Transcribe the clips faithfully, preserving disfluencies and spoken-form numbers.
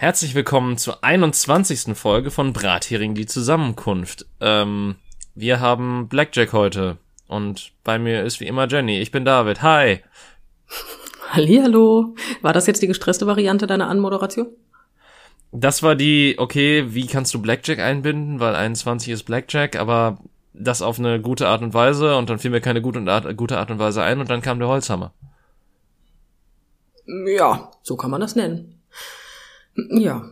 Herzlich willkommen zur einundzwanzigsten Folge von Brathering, die Zusammenkunft. Ähm, wir haben Blackjack heute und bei mir ist wie immer Jenny. Ich bin David. Hi. Hallihallo. War das jetzt die gestresste Variante deiner Anmoderation? Das war die, okay, wie kannst du Blackjack einbinden, weil einundzwanzig ist Blackjack, aber das auf eine gute Art und Weise, und dann fiel mir keine gute Art, gute Art und Weise ein und dann kam der Holzhammer. Ja, so kann man das nennen. Ja,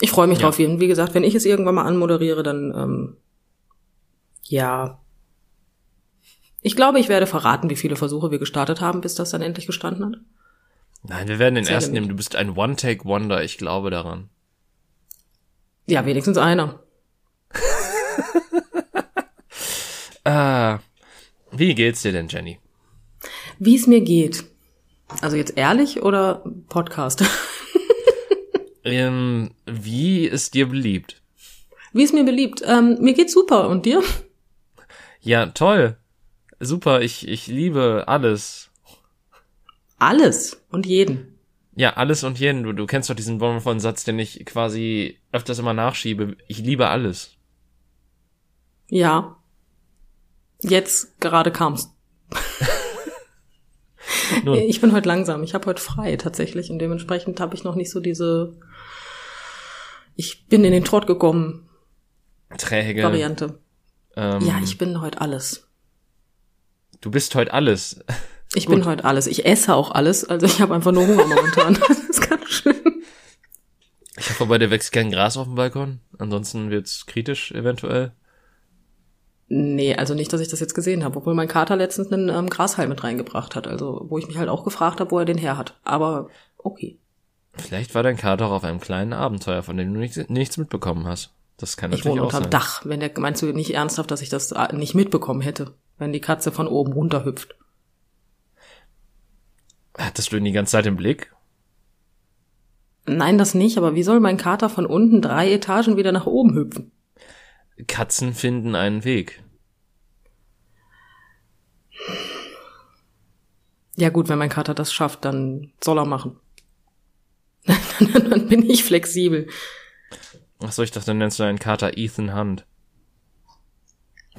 ich freue mich ja drauf. Wie gesagt, wenn ich es irgendwann mal anmoderiere, dann, ähm, ja. Ich glaube, ich werde verraten, wie viele Versuche wir gestartet haben, bis das dann endlich gestanden hat. Nein, wir werden den ersten nehmen. Du bist ein One-Take-Wonder, ich glaube daran. Ja, wenigstens einer. äh, wie geht's dir denn, Jenny? Wie es mir geht. Also jetzt ehrlich oder Podcast? ähm, wie ist dir beliebt? Wie ist mir beliebt? Ähm, mir geht's super. Und dir? Ja, toll. Super, ich ich liebe alles. Alles und jeden. Ja, alles und jeden. Du, du kennst doch diesen wundervollen Satz, den ich quasi öfters immer nachschiebe. Ich liebe alles. Ja. Jetzt gerade kam's. Ich bin heute langsam. Ich habe heute frei tatsächlich und dementsprechend habe ich noch nicht so diese Ich bin in den Trott gekommen. Träge. Variante. Ähm, ja, ich bin heute alles. Du bist heute alles. Ich Gut. bin heute alles. Ich esse auch alles. Also ich habe einfach nur Hunger momentan. Das ist ganz schlimm. Ich hoffe, bei dir wächst kein Gras auf dem Balkon. Ansonsten wird's kritisch eventuell. Nee, also nicht, dass ich das jetzt gesehen habe. Obwohl mein Kater letztens einen ähm, Grashalm mit reingebracht hat. Also wo ich mich halt auch gefragt habe, wo er den her hat. Aber okay. Vielleicht war dein Kater auch auf einem kleinen Abenteuer, von dem du nichts, nichts mitbekommen hast. Das kann natürlich auch sein. Ich wohne unterm Dach. Wenn der, meinst du nicht ernsthaft, dass ich das nicht mitbekommen hätte, wenn die Katze von oben runterhüpft? Hattest du ihn die ganze Zeit im Blick? Nein, das nicht, aber wie soll mein Kater von unten drei Etagen wieder nach oben hüpfen? Katzen finden einen Weg. Ja gut, wenn mein Kater das schafft, dann soll er machen. Dann bin ich flexibel. Achso, ich dachte, dann nennst du deinen Kater Ethan Hunt.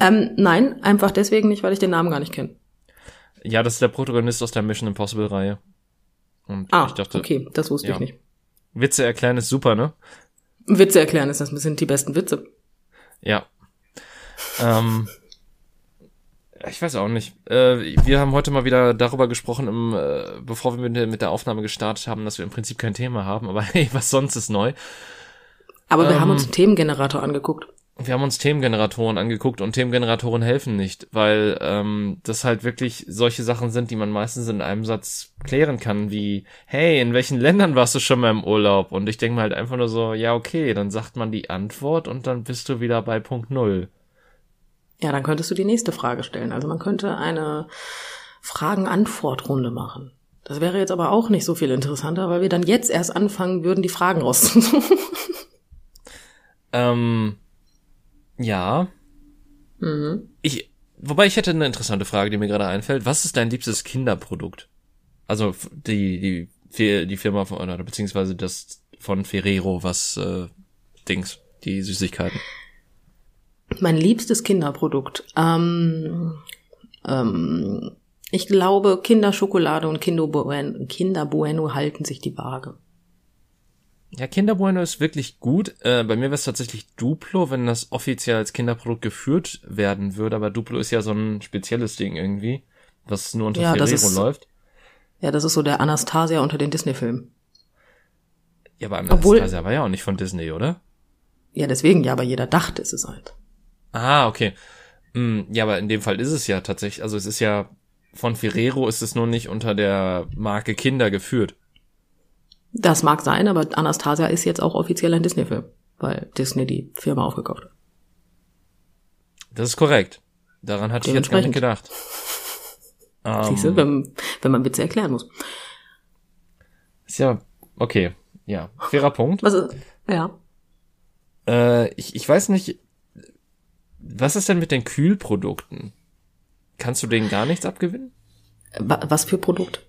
Ähm, nein, einfach deswegen nicht, weil ich den Namen gar nicht kenne. Ja, das ist der Protagonist aus der Mission Impossible-Reihe. Und ah, ich dachte, okay, das wusste ja. ich nicht. Witze erklären ist super, ne? Witze erklären ist das, sind die besten Witze. Ja. ähm, ich weiß auch nicht. Äh, wir haben heute mal wieder darüber gesprochen, im, äh, bevor wir mit, mit der Aufnahme gestartet haben, dass wir im Prinzip kein Thema haben, aber hey, was sonst ist neu. Aber ähm, wir haben uns einen Themengenerator angeguckt. Wir haben uns Themengeneratoren angeguckt und Themengeneratoren helfen nicht, weil ähm, das halt wirklich solche Sachen sind, die man meistens in einem Satz klären kann, wie, hey, in welchen Ländern warst du schon mal im Urlaub? Und ich denke mir halt einfach nur so, ja, okay, dann sagt man die Antwort und dann bist du wieder bei Punkt Null. Ja, dann könntest du die nächste Frage stellen. Also man könnte eine Fragen-Antwort-Runde machen. Das wäre jetzt aber auch nicht so viel interessanter, weil wir dann jetzt erst anfangen würden, die Fragen rauszusuchen. ähm... Ja. Mhm. Ich, wobei ich hätte eine interessante Frage, die mir gerade einfällt. Was ist dein liebstes Kinderprodukt? Also die die die Firma von oder beziehungsweise das von Ferrero, was äh, Dings, die Süßigkeiten. Mein liebstes Kinderprodukt. Ähm, ähm, ich glaube, Kinderschokolade und Kinder Bueno, Kinder Bueno halten sich die Waage. Ja, Kinder Bueno ist wirklich gut. Äh, bei mir wäre es tatsächlich Duplo, wenn das offiziell als Kinderprodukt geführt werden würde. Aber Duplo ist ja so ein spezielles Ding irgendwie, was nur unter ja, Ferrero ist, läuft. Ja, das ist so der Anastasia unter den Disney-Filmen. Ja, aber Anastasia Obwohl, war ja auch nicht von Disney, oder? Ja, deswegen ja, aber jeder dachte, es ist halt. Ah, okay. Hm, ja, aber in dem Fall ist es ja tatsächlich, also es ist ja, von Ferrero ist es nur nicht unter der Marke Kinder geführt. Das mag sein, aber Anastasia ist jetzt auch offiziell ein Disney-Film, weil Disney die Firma aufgekauft hat. Das ist korrekt. Daran hatte ich jetzt gar nicht gedacht. Siehst du, wenn, wenn man Witze erklären muss. Ist ja, okay, ja, fairer Punkt. Was ist, ja. Äh, ich, ich weiß nicht, was ist denn mit den Kühlprodukten? Kannst du denen gar nichts abgewinnen? Was für Produkt?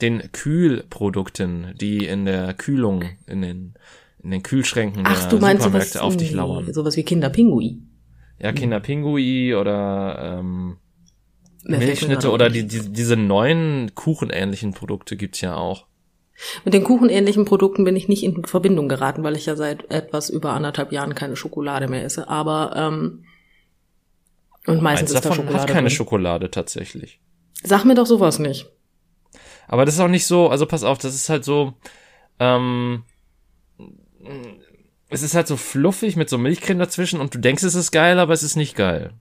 den Kühlprodukten, die in der Kühlung, in den, in den Kühlschränken Ach, der Supermärkte sowas, auf dich lauern. Sowas wie Kinderpingui. Ja, Kinderpingui oder ähm, Milchschnitte oder die, die, diese neuen kuchenähnlichen Produkte gibt's ja auch. Mit den kuchenähnlichen Produkten bin ich nicht in Verbindung geraten, weil ich ja seit etwas über anderthalb Jahren keine Schokolade mehr esse. Aber ähm, und oh, meistens ist da Schokolade hat keine drin. Schokolade tatsächlich. Sag mir doch sowas nicht. Aber das ist auch nicht so, also pass auf, das ist halt so, ähm, es ist halt so fluffig mit so Milchcreme dazwischen und du denkst, es ist geil, aber es ist nicht geil.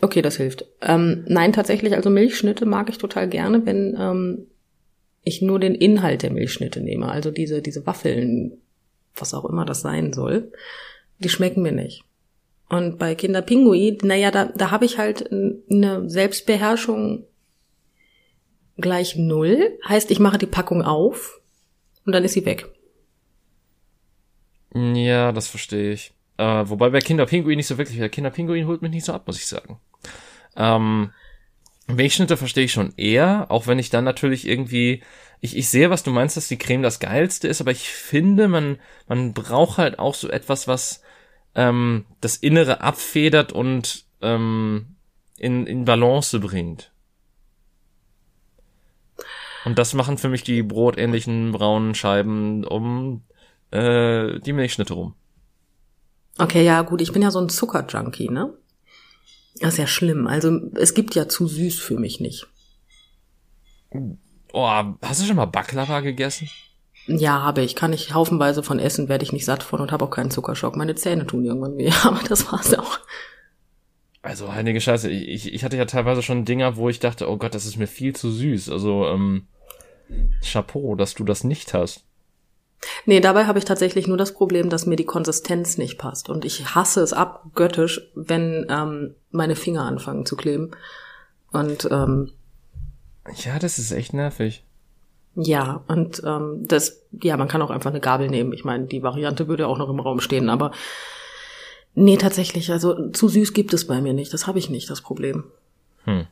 Okay, das hilft. Ähm, nein, tatsächlich, also Milchschnitte mag ich total gerne, wenn ähm, ich nur den Inhalt der Milchschnitte nehme. Also diese diese Waffeln, was auch immer das sein soll, die schmecken mir nicht. Und bei Kinderpingui, naja, da, da habe ich halt eine Selbstbeherrschung gleich null. Heißt, ich mache die Packung auf und dann ist sie weg. Ja, das verstehe ich. Äh, wobei bei Kinderpingui nicht so wirklich. Der Kinderpingui holt mich nicht so ab, muss ich sagen. Ähm, Milchschnitte verstehe ich schon eher, auch wenn ich dann natürlich irgendwie... Ich, ich sehe, was du meinst, dass die Creme das Geilste ist, aber ich finde, man, man braucht halt auch so etwas, was... Ähm, das Innere abfedert und ähm, in, in Balance bringt. Und das machen für mich die brotähnlichen braunen Scheiben um äh, die Milchschnitte rum. Okay, ja gut, ich bin ja so ein Zuckerjunkie, ne? Das ist ja schlimm. Also es gibt ja zu süß für mich nicht. Oh, hast du schon mal Backlava gegessen? Ja, habe ich. Kann ich haufenweise von essen, werde ich nicht satt von und habe auch keinen Zuckerschock. Meine Zähne tun irgendwann weh, aber das war's auch. Also heilige Scheiße, ich, ich hatte ja teilweise schon Dinger, wo ich dachte, oh Gott, das ist mir viel zu süß. Also ähm, Chapeau, dass du das nicht hast. Nee, dabei habe ich tatsächlich nur das Problem, dass mir die Konsistenz nicht passt. Und ich hasse es abgöttisch, wenn ähm, meine Finger anfangen zu kleben. Und ähm, ja, das ist echt nervig. Ja, und ähm, das, ja, man kann auch einfach eine Gabel nehmen. Ich meine, die Variante würde auch noch im Raum stehen, aber nee, tatsächlich, also zu süß gibt es bei mir nicht. Das habe ich nicht, das Problem. Hm.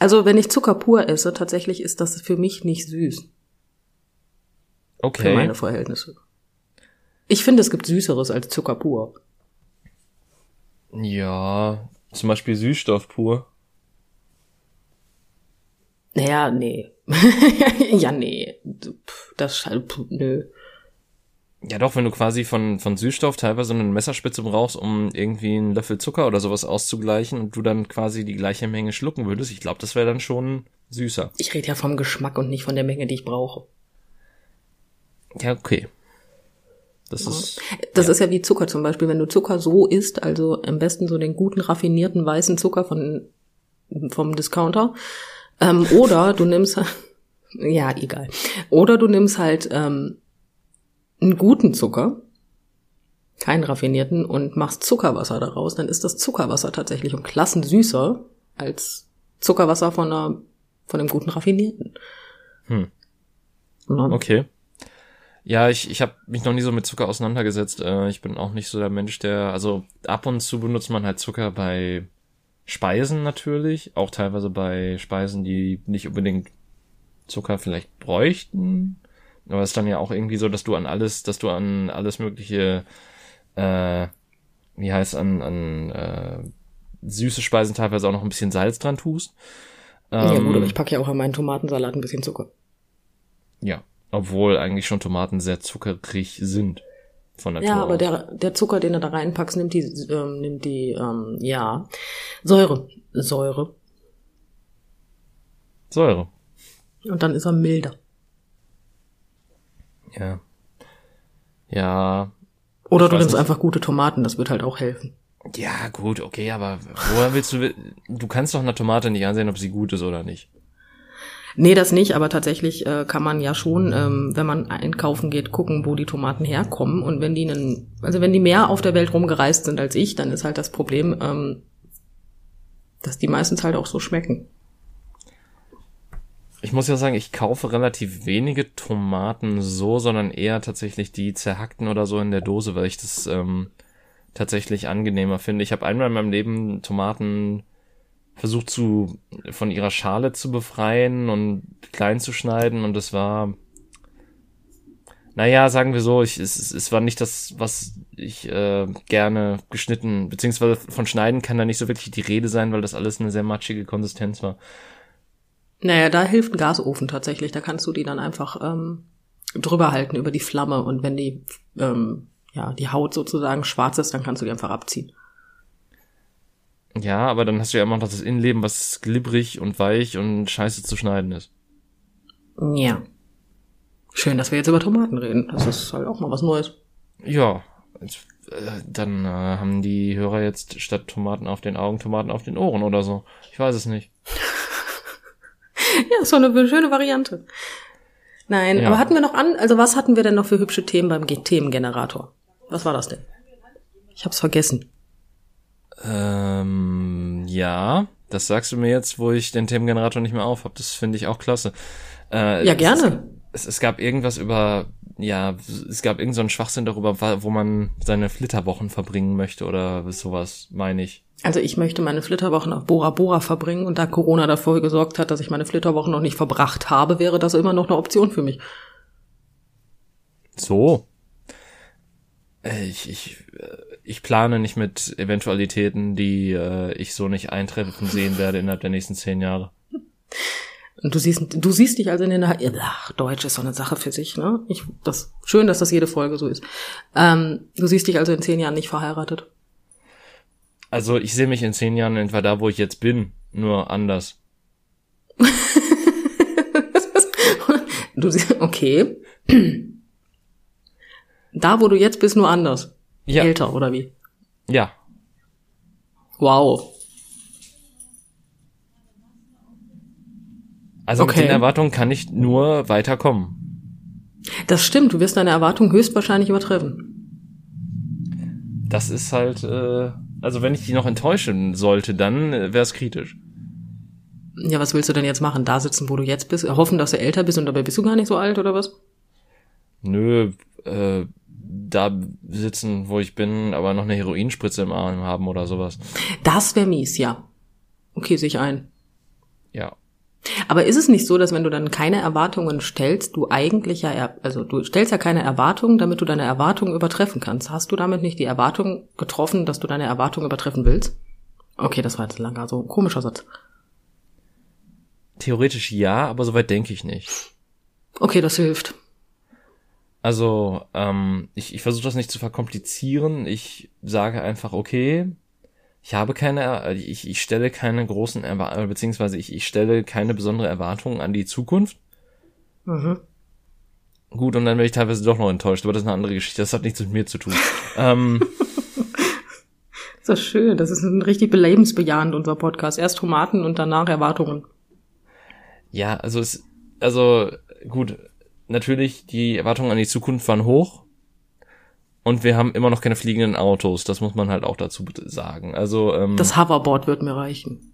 Also wenn ich Zucker pur esse, tatsächlich ist das für mich nicht süß. Okay. Für meine Verhältnisse. Ich finde, es gibt Süßeres als Zucker pur. Ja, zum Beispiel Süßstoff pur. Naja, nee. ja, nee. Das halt, nö. Ja doch, wenn du quasi von von Süßstoff teilweise eine Messerspitze brauchst, um irgendwie einen Löffel Zucker oder sowas auszugleichen und du dann quasi die gleiche Menge schlucken würdest, ich glaube, das wäre dann schon süßer. Ich rede ja vom Geschmack und nicht von der Menge, die ich brauche. Ja, okay. Das ja. ist Das ja. ist ja wie Zucker zum Beispiel. Wenn du Zucker so isst, also am besten so den guten, raffinierten, weißen Zucker von vom Discounter, Ähm, oder du nimmst, ja, egal. Oder du nimmst halt ähm, einen guten Zucker, keinen raffinierten, und machst Zuckerwasser daraus, dann ist das Zuckerwasser tatsächlich um Klassen süßer als Zuckerwasser von einer, von einem guten raffinierten. Hm. Ja. Okay. Ja, ich ich habe mich noch nie so mit Zucker auseinandergesetzt. Äh, ich bin auch nicht so der Mensch, der, also ab und zu benutzt man halt Zucker bei Speisen natürlich, auch teilweise bei Speisen, die nicht unbedingt Zucker vielleicht bräuchten, aber es ist dann ja auch irgendwie so, dass du an alles, dass du an alles mögliche, äh, wie heißt an, an äh, süße Speisen teilweise auch noch ein bisschen Salz dran tust. Ähm, ja gut, aber ich packe ja auch an meinen Tomatensalat ein bisschen Zucker. Ja, obwohl eigentlich schon Tomaten sehr zuckerig sind. Von Natur ja, aber aus. der der Zucker, den du da reinpackst, nimmt die ähm, nimmt die ähm, ja Säure Säure Säure und dann ist er milder. Ja, ja. Oder du nimmst nicht. Einfach gute Tomaten, das wird halt auch helfen. Ja, gut, okay, aber woher willst du? Du kannst doch einer Tomate nicht ansehen, ob sie gut ist oder nicht. Nee, das nicht, aber tatsächlich äh, kann man ja schon, ähm, wenn man einkaufen geht, gucken, wo die Tomaten herkommen. Und wenn die einen, also wenn die mehr auf der Welt rumgereist sind als ich, dann ist halt das Problem, ähm, dass die meistens halt auch so schmecken. Ich muss ja sagen, ich kaufe relativ wenige Tomaten so, sondern eher tatsächlich die zerhackten oder so in der Dose, weil ich das ähm, tatsächlich angenehmer finde. Ich habe einmal in meinem Leben Tomaten versucht zu von ihrer Schale zu befreien und klein zu schneiden, und das war, naja, sagen wir so, ich, es, es war nicht das, was ich äh, gerne geschnitten, beziehungsweise von Schneiden kann da nicht so wirklich die Rede sein, weil das alles eine sehr matschige Konsistenz war. Naja, da hilft ein Gasofen tatsächlich, da kannst du die dann einfach ähm, drüber halten über die Flamme, und wenn die, ähm, ja, die Haut sozusagen schwarz ist, dann kannst du die einfach abziehen. Ja, aber dann hast du ja immer noch das Innenleben, was glibberig und weich und scheiße zu schneiden ist. Ja. Schön, dass wir jetzt über Tomaten reden. Das ist halt auch mal was Neues. Ja, dann äh, haben die Hörer jetzt statt Tomaten auf den Augen Tomaten auf den Ohren oder so. Ich weiß es nicht. Ja, ist doch eine schöne Variante. Nein, ja. Aber hatten wir noch an, also was hatten wir denn noch für hübsche Themen beim G- Themengenerator? Was war das denn? Ich hab's vergessen. Ähm, ja, das sagst du mir jetzt, wo ich den Themengenerator nicht mehr auf habe. Das finde ich auch klasse. Äh, ja, gerne. Es, es gab irgendwas über, ja, es gab irgend so einen Schwachsinn darüber, wo man seine Flitterwochen verbringen möchte oder sowas, meine ich. Also ich möchte meine Flitterwochen auf Bora Bora verbringen, und da Corona davor gesorgt hat, dass ich meine Flitterwochen noch nicht verbracht habe, wäre das immer noch eine Option für mich. So. Ich, ich, ich plane nicht mit Eventualitäten, die äh, ich so nicht eintreffen sehen werde innerhalb der nächsten zehn Jahre. Und du siehst, du siehst dich also in den, ach, Deutsch ist so eine Sache für sich, ne? Ich, das, schön, dass das jede Folge so ist. Ähm, du siehst dich also in zehn Jahren nicht verheiratet. Also ich sehe mich in zehn Jahren etwa da, wo ich jetzt bin, nur anders. Du siehst, okay. Da, wo du jetzt bist, nur anders. Ja. Älter, oder wie? Ja. Wow. Also okay. Mit den Erwartungen kann ich nur weiterkommen. Das stimmt, du wirst deine Erwartungen höchstwahrscheinlich übertreffen. Das ist halt, äh, also wenn ich die noch enttäuschen sollte, dann äh, wäre es kritisch. Ja, was willst du denn jetzt machen? Da sitzen, wo du jetzt bist, hoffen, dass du älter bist, und dabei bist du gar nicht so alt, oder was? Nö, äh, da sitzen, wo ich bin, aber noch eine Heroinspritze im Arm haben oder sowas. Das wäre mies, ja. Okay, sehe ich ein. Ja. Aber ist es nicht so, dass wenn du dann keine Erwartungen stellst, du eigentlich ja, er- also du stellst ja keine Erwartungen, damit du deine Erwartungen übertreffen kannst. Hast du damit nicht die Erwartung getroffen, dass du deine Erwartungen übertreffen willst? Okay, das war jetzt lang, also ein komischer Satz. Theoretisch ja, aber soweit denke ich nicht. Okay, das hilft. Also, ähm, ich, ich versuche das nicht zu verkomplizieren. Ich sage einfach, okay, ich habe keine, ich, ich stelle keine großen Erwartungen, beziehungsweise ich, ich stelle keine besondere Erwartungen an die Zukunft. Mhm. Gut, und dann werde ich teilweise doch noch enttäuscht, aber das ist eine andere Geschichte. Das hat nichts mit mir zu tun. ähm, das ist doch schön. Das ist ein richtig belebensbejahend, unser Podcast. Erst Tomaten und danach Erwartungen. Ja, also es, also gut. Natürlich, die Erwartungen an die Zukunft waren hoch, und wir haben immer noch keine fliegenden Autos, das muss man halt auch dazu sagen. Also ähm, das Hoverboard wird mir reichen.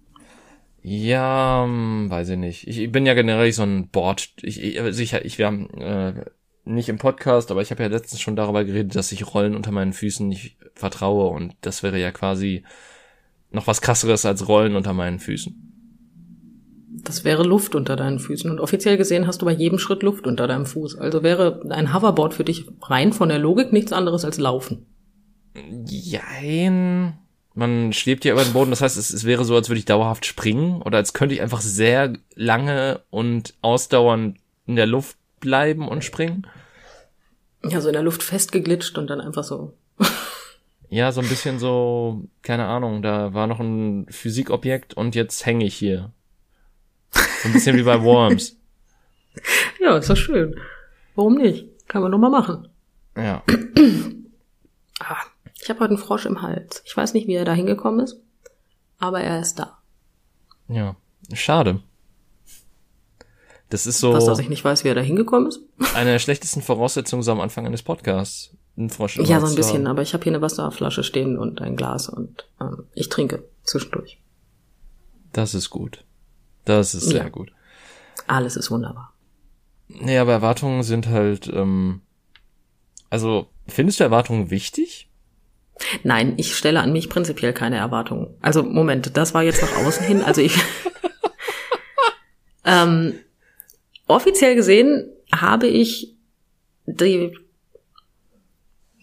Ja, weiß ich nicht. Ich, ich bin ja generell so ein Board, ich, ich, ich, ich wir haben äh, nicht im Podcast, aber ich habe ja letztens schon darüber geredet, dass ich Rollen unter meinen Füßen nicht vertraue, und das wäre ja quasi noch was Krasseres als Rollen unter meinen Füßen. Das wäre Luft unter deinen Füßen. Und offiziell gesehen hast du bei jedem Schritt Luft unter deinem Fuß. Also wäre ein Hoverboard für dich rein von der Logik nichts anderes als Laufen. Jein. Man schwebt ja über den Boden. Das heißt, es, es wäre so, als würde ich dauerhaft springen. Oder als könnte ich einfach sehr lange und ausdauernd in der Luft bleiben und springen. Ja, so in der Luft festgeglitscht und dann einfach so. Ja, so ein bisschen so, keine Ahnung, da war noch ein Physikobjekt und jetzt hänge ich hier. So ein bisschen wie bei Worms. Ja, ist doch schön. Warum nicht? Kann man doch mal machen. Ja. Ah, ich habe heute einen Frosch im Hals. Ich weiß nicht, wie er da hingekommen ist, aber er ist da. Ja, schade. Das ist so... Was, dass ich nicht weiß, wie er da hingekommen ist? Eine der schlechtesten Voraussetzungen so am Anfang eines Podcasts. Ein Frosch im Hals. Ja, so ein bisschen, aber ich habe hier eine Wasserflasche stehen und ein Glas, und ähm, ich trinke zwischendurch. Das ist gut. Das ist sehr ja. gut. Alles ist wunderbar. Nee, aber Erwartungen sind halt, ähm, also findest du Erwartungen wichtig? Nein, ich stelle an mich prinzipiell keine Erwartungen. Also Moment, das war jetzt nach außen hin. Also ich ähm, offiziell gesehen habe ich die,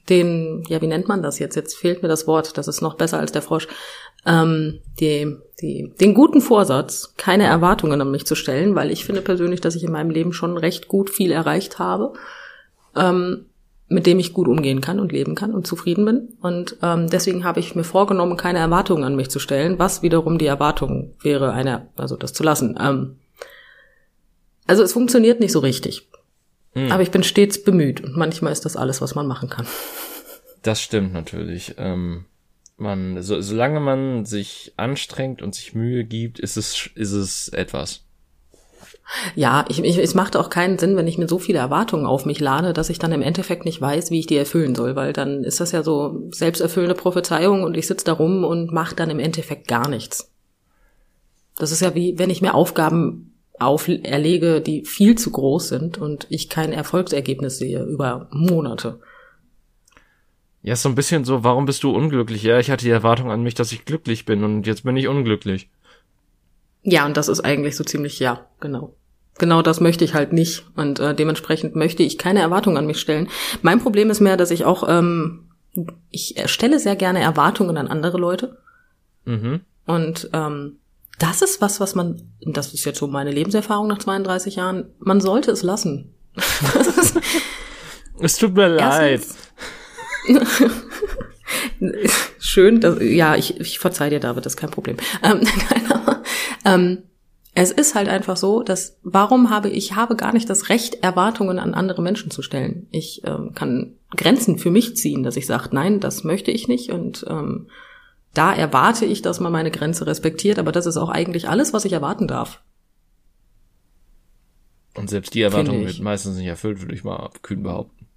den, ja, wie nennt man das jetzt? Jetzt fehlt mir das Wort. Das ist noch besser als der Frosch. Ähm, die, die, den guten Vorsatz, keine Erwartungen an mich zu stellen, weil ich finde persönlich, dass ich in meinem Leben schon recht gut viel erreicht habe. Ähm, mit dem ich gut umgehen kann und leben kann und zufrieden bin. Und ähm, deswegen habe ich mir vorgenommen, keine Erwartungen an mich zu stellen, was wiederum die Erwartung wäre, eine, also das zu lassen. Ähm, also es funktioniert nicht so richtig. Hm. Aber ich bin stets bemüht. Und manchmal ist das alles, was man machen kann. Das stimmt natürlich. Ähm, man, so, solange man sich anstrengt und sich Mühe gibt, ist es, ist es etwas. Ja, ich, ich, es macht auch keinen Sinn, wenn ich mir so viele Erwartungen auf mich lade, dass ich dann im Endeffekt nicht weiß, wie ich die erfüllen soll, weil dann ist das ja so selbsterfüllende Prophezeiung und ich sitze da rum und mache dann im Endeffekt gar nichts. Das ist ja wie, wenn ich mir Aufgaben auferlege, die viel zu groß sind und ich kein Erfolgsergebnis sehe über Monate. Ja, ist so ein bisschen so, warum bist du unglücklich? Ja, ich hatte die Erwartung an mich, dass ich glücklich bin und jetzt bin ich unglücklich. Ja, und das ist eigentlich so ziemlich, ja, genau. Genau das möchte ich halt nicht. Und äh, dementsprechend möchte ich keine Erwartungen an mich stellen. Mein Problem ist mehr, dass ich auch, ähm, ich stelle sehr gerne Erwartungen an andere Leute. Mhm. Und ähm, das ist was, was man, das ist jetzt so meine Lebenserfahrung nach zweiunddreißig Jahren, man sollte es lassen. Es tut mir leid. Schön, dass, ja, ich, ich verzeih dir, David, das ist kein Problem. Ähm, nein, aber, ähm, es ist halt einfach so, dass, warum habe ich habe gar nicht das Recht, Erwartungen an andere Menschen zu stellen. Ich ähm, kann Grenzen für mich ziehen, dass ich sage, nein, das möchte ich nicht und ähm, da erwarte ich, dass man meine Grenze respektiert, aber das ist auch eigentlich alles, was ich erwarten darf. Und selbst die Erwartung wird meistens nicht erfüllt, würde ich mal kühn behaupten.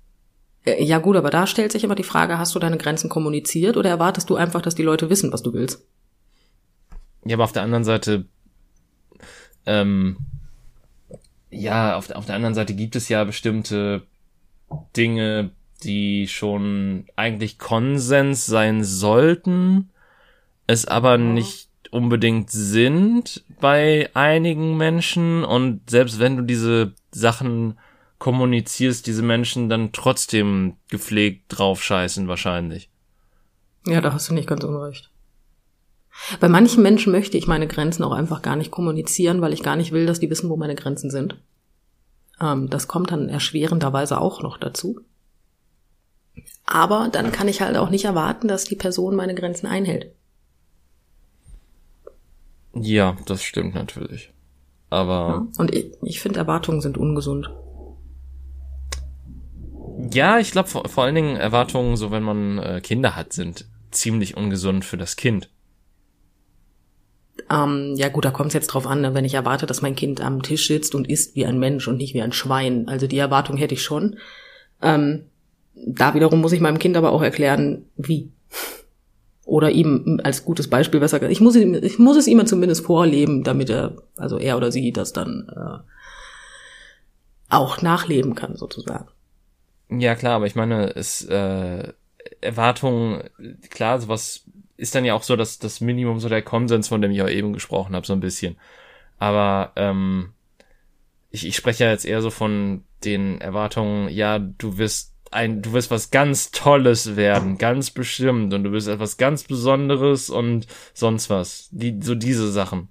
Ja gut, aber da stellt sich immer die Frage, hast du deine Grenzen kommuniziert oder erwartest du einfach, dass die Leute wissen, was du willst? Ja, aber auf der anderen Seite, ähm, ja, auf, auf der anderen Seite gibt es ja bestimmte Dinge, die schon eigentlich Konsens sein sollten, es aber nicht unbedingt sind bei einigen Menschen und selbst wenn du diese Sachen kommunizierst, diese Menschen dann trotzdem gepflegt draufscheißen wahrscheinlich. Ja, da hast du nicht ganz unrecht. Bei manchen Menschen möchte ich meine Grenzen auch einfach gar nicht kommunizieren, weil ich gar nicht will, dass die wissen, wo meine Grenzen sind. Ähm, das kommt dann erschwerenderweise auch noch dazu. Aber dann kann ich halt auch nicht erwarten, dass die Person meine Grenzen einhält. Ja, das stimmt natürlich. Aber ja, und ich, ich finde, Erwartungen sind ungesund. Ja, ich glaube, vor, vor allen Dingen Erwartungen, so wenn man äh, Kinder hat, sind ziemlich ungesund für das Kind. Ähm, ja gut, da kommt es jetzt drauf an, ne? Wenn ich erwarte, dass mein Kind am Tisch sitzt und isst wie ein Mensch und nicht wie ein Schwein. Also die Erwartung hätte ich schon. Ähm, da wiederum muss ich meinem Kind aber auch erklären, wie. Oder ihm als gutes Beispiel besser gesagt. Ich muss, ich muss es ihm zumindest vorleben, damit er, also er oder sie, das dann äh, auch nachleben kann sozusagen. Ja, klar, aber ich meine, es äh, Erwartungen, klar, sowas ist dann ja auch so, dass das Minimum so der Konsens, von dem ich auch eben gesprochen habe, so ein bisschen. Aber ähm, ich, ich spreche ja jetzt eher so von den Erwartungen, ja, du wirst ein, du wirst was ganz Tolles werden, ganz bestimmt, und du wirst etwas ganz Besonderes und sonst was. Die, so diese Sachen.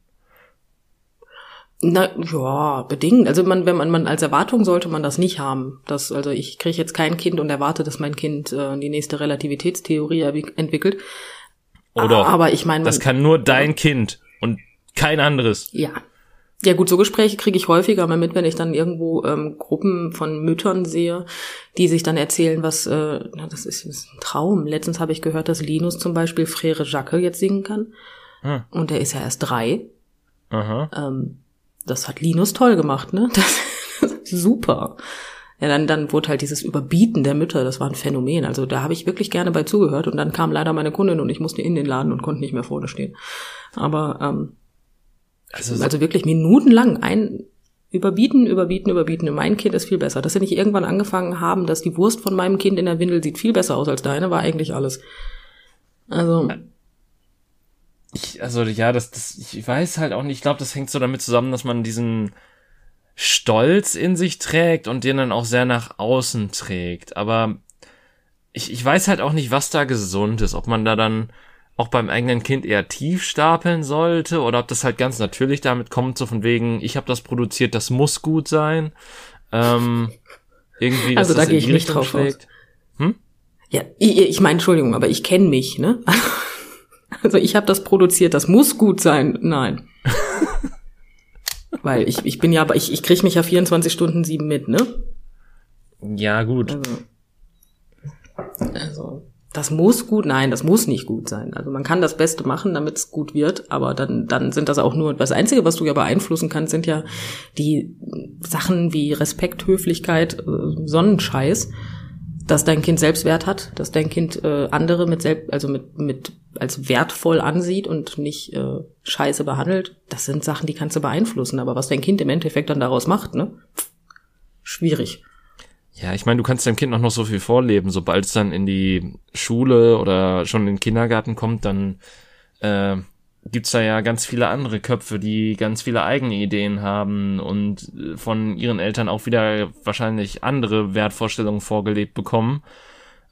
Na ja, bedingt. Also man, wenn man, man als Erwartung sollte man das nicht haben. Das, also ich kriege jetzt kein Kind und erwarte, dass mein Kind äh, die nächste Relativitätstheorie entwickelt. Oder? Aber ich meine, das kann nur dein Kind und kein anderes. Ja, ja gut, so Gespräche kriege ich häufiger mal mit, wenn ich dann irgendwo ähm, Gruppen von Müttern sehe, die sich dann erzählen, was äh, na, das ist, ist ein Traum. Letztens habe ich gehört, dass Linus zum Beispiel Frère Jacques jetzt singen kann. Hm. Und der ist ja erst drei. Aha. Ähm, Das hat Linus toll gemacht, ne? Das, das ist super. Ja, dann, dann wurde halt dieses Überbieten der Mütter, das war ein Phänomen. Also da habe ich wirklich gerne bei zugehört und dann kam leider meine Kundin und ich musste in den Laden und konnte nicht mehr vorne stehen. Aber ähm, also, also wirklich minutenlang ein Überbieten, Überbieten, Überbieten. Und mein Kind ist viel besser. Dass sie nicht irgendwann angefangen haben, dass die Wurst von meinem Kind in der Windel sieht viel besser aus als deine, war eigentlich alles. Also. Ich, also, ja, das, das, ich weiß halt auch nicht. Ich glaube, das hängt so damit zusammen, dass man diesen Stolz in sich trägt und den dann auch sehr nach außen trägt. Aber ich, ich weiß halt auch nicht, was da gesund ist. Ob man da dann auch beim eigenen Kind eher tief stapeln sollte oder ob das halt ganz natürlich damit kommt, so von wegen, ich habe das produziert, das muss gut sein. Ähm, irgendwie, dass also da das gehe ich nicht drauf aus. Hm? Ja, ich, ich meine, Entschuldigung, aber ich kenne mich, ne? Also ich habe das produziert, das muss gut sein. Nein. Weil ich ich bin ja, ich ich kriege mich ja vierundzwanzig Stunden sieben mit, ne? Ja, gut. Also, also das muss gut, nein, das muss nicht gut sein. Also man kann das Beste machen, damit es gut wird, aber dann dann sind das auch nur, das Einzige, was du ja beeinflussen kannst, sind ja die Sachen wie Respekt, Höflichkeit, Sonnenscheiß, dass dein Kind Selbstwert hat, dass dein Kind äh, andere mit selbst, also mit mit als wertvoll ansieht und nicht äh, scheiße behandelt. Das sind Sachen, die kannst du beeinflussen, aber was dein Kind im Endeffekt dann daraus macht, ne? Pff, schwierig. Ja, ich meine, du kannst deinem Kind noch, noch so viel vorleben. Sobald es dann in die Schule oder schon in den Kindergarten kommt, dann äh, gibt's da ja ganz viele andere Köpfe, die ganz viele eigene Ideen haben und von ihren Eltern auch wieder wahrscheinlich andere Wertvorstellungen vorgelebt bekommen.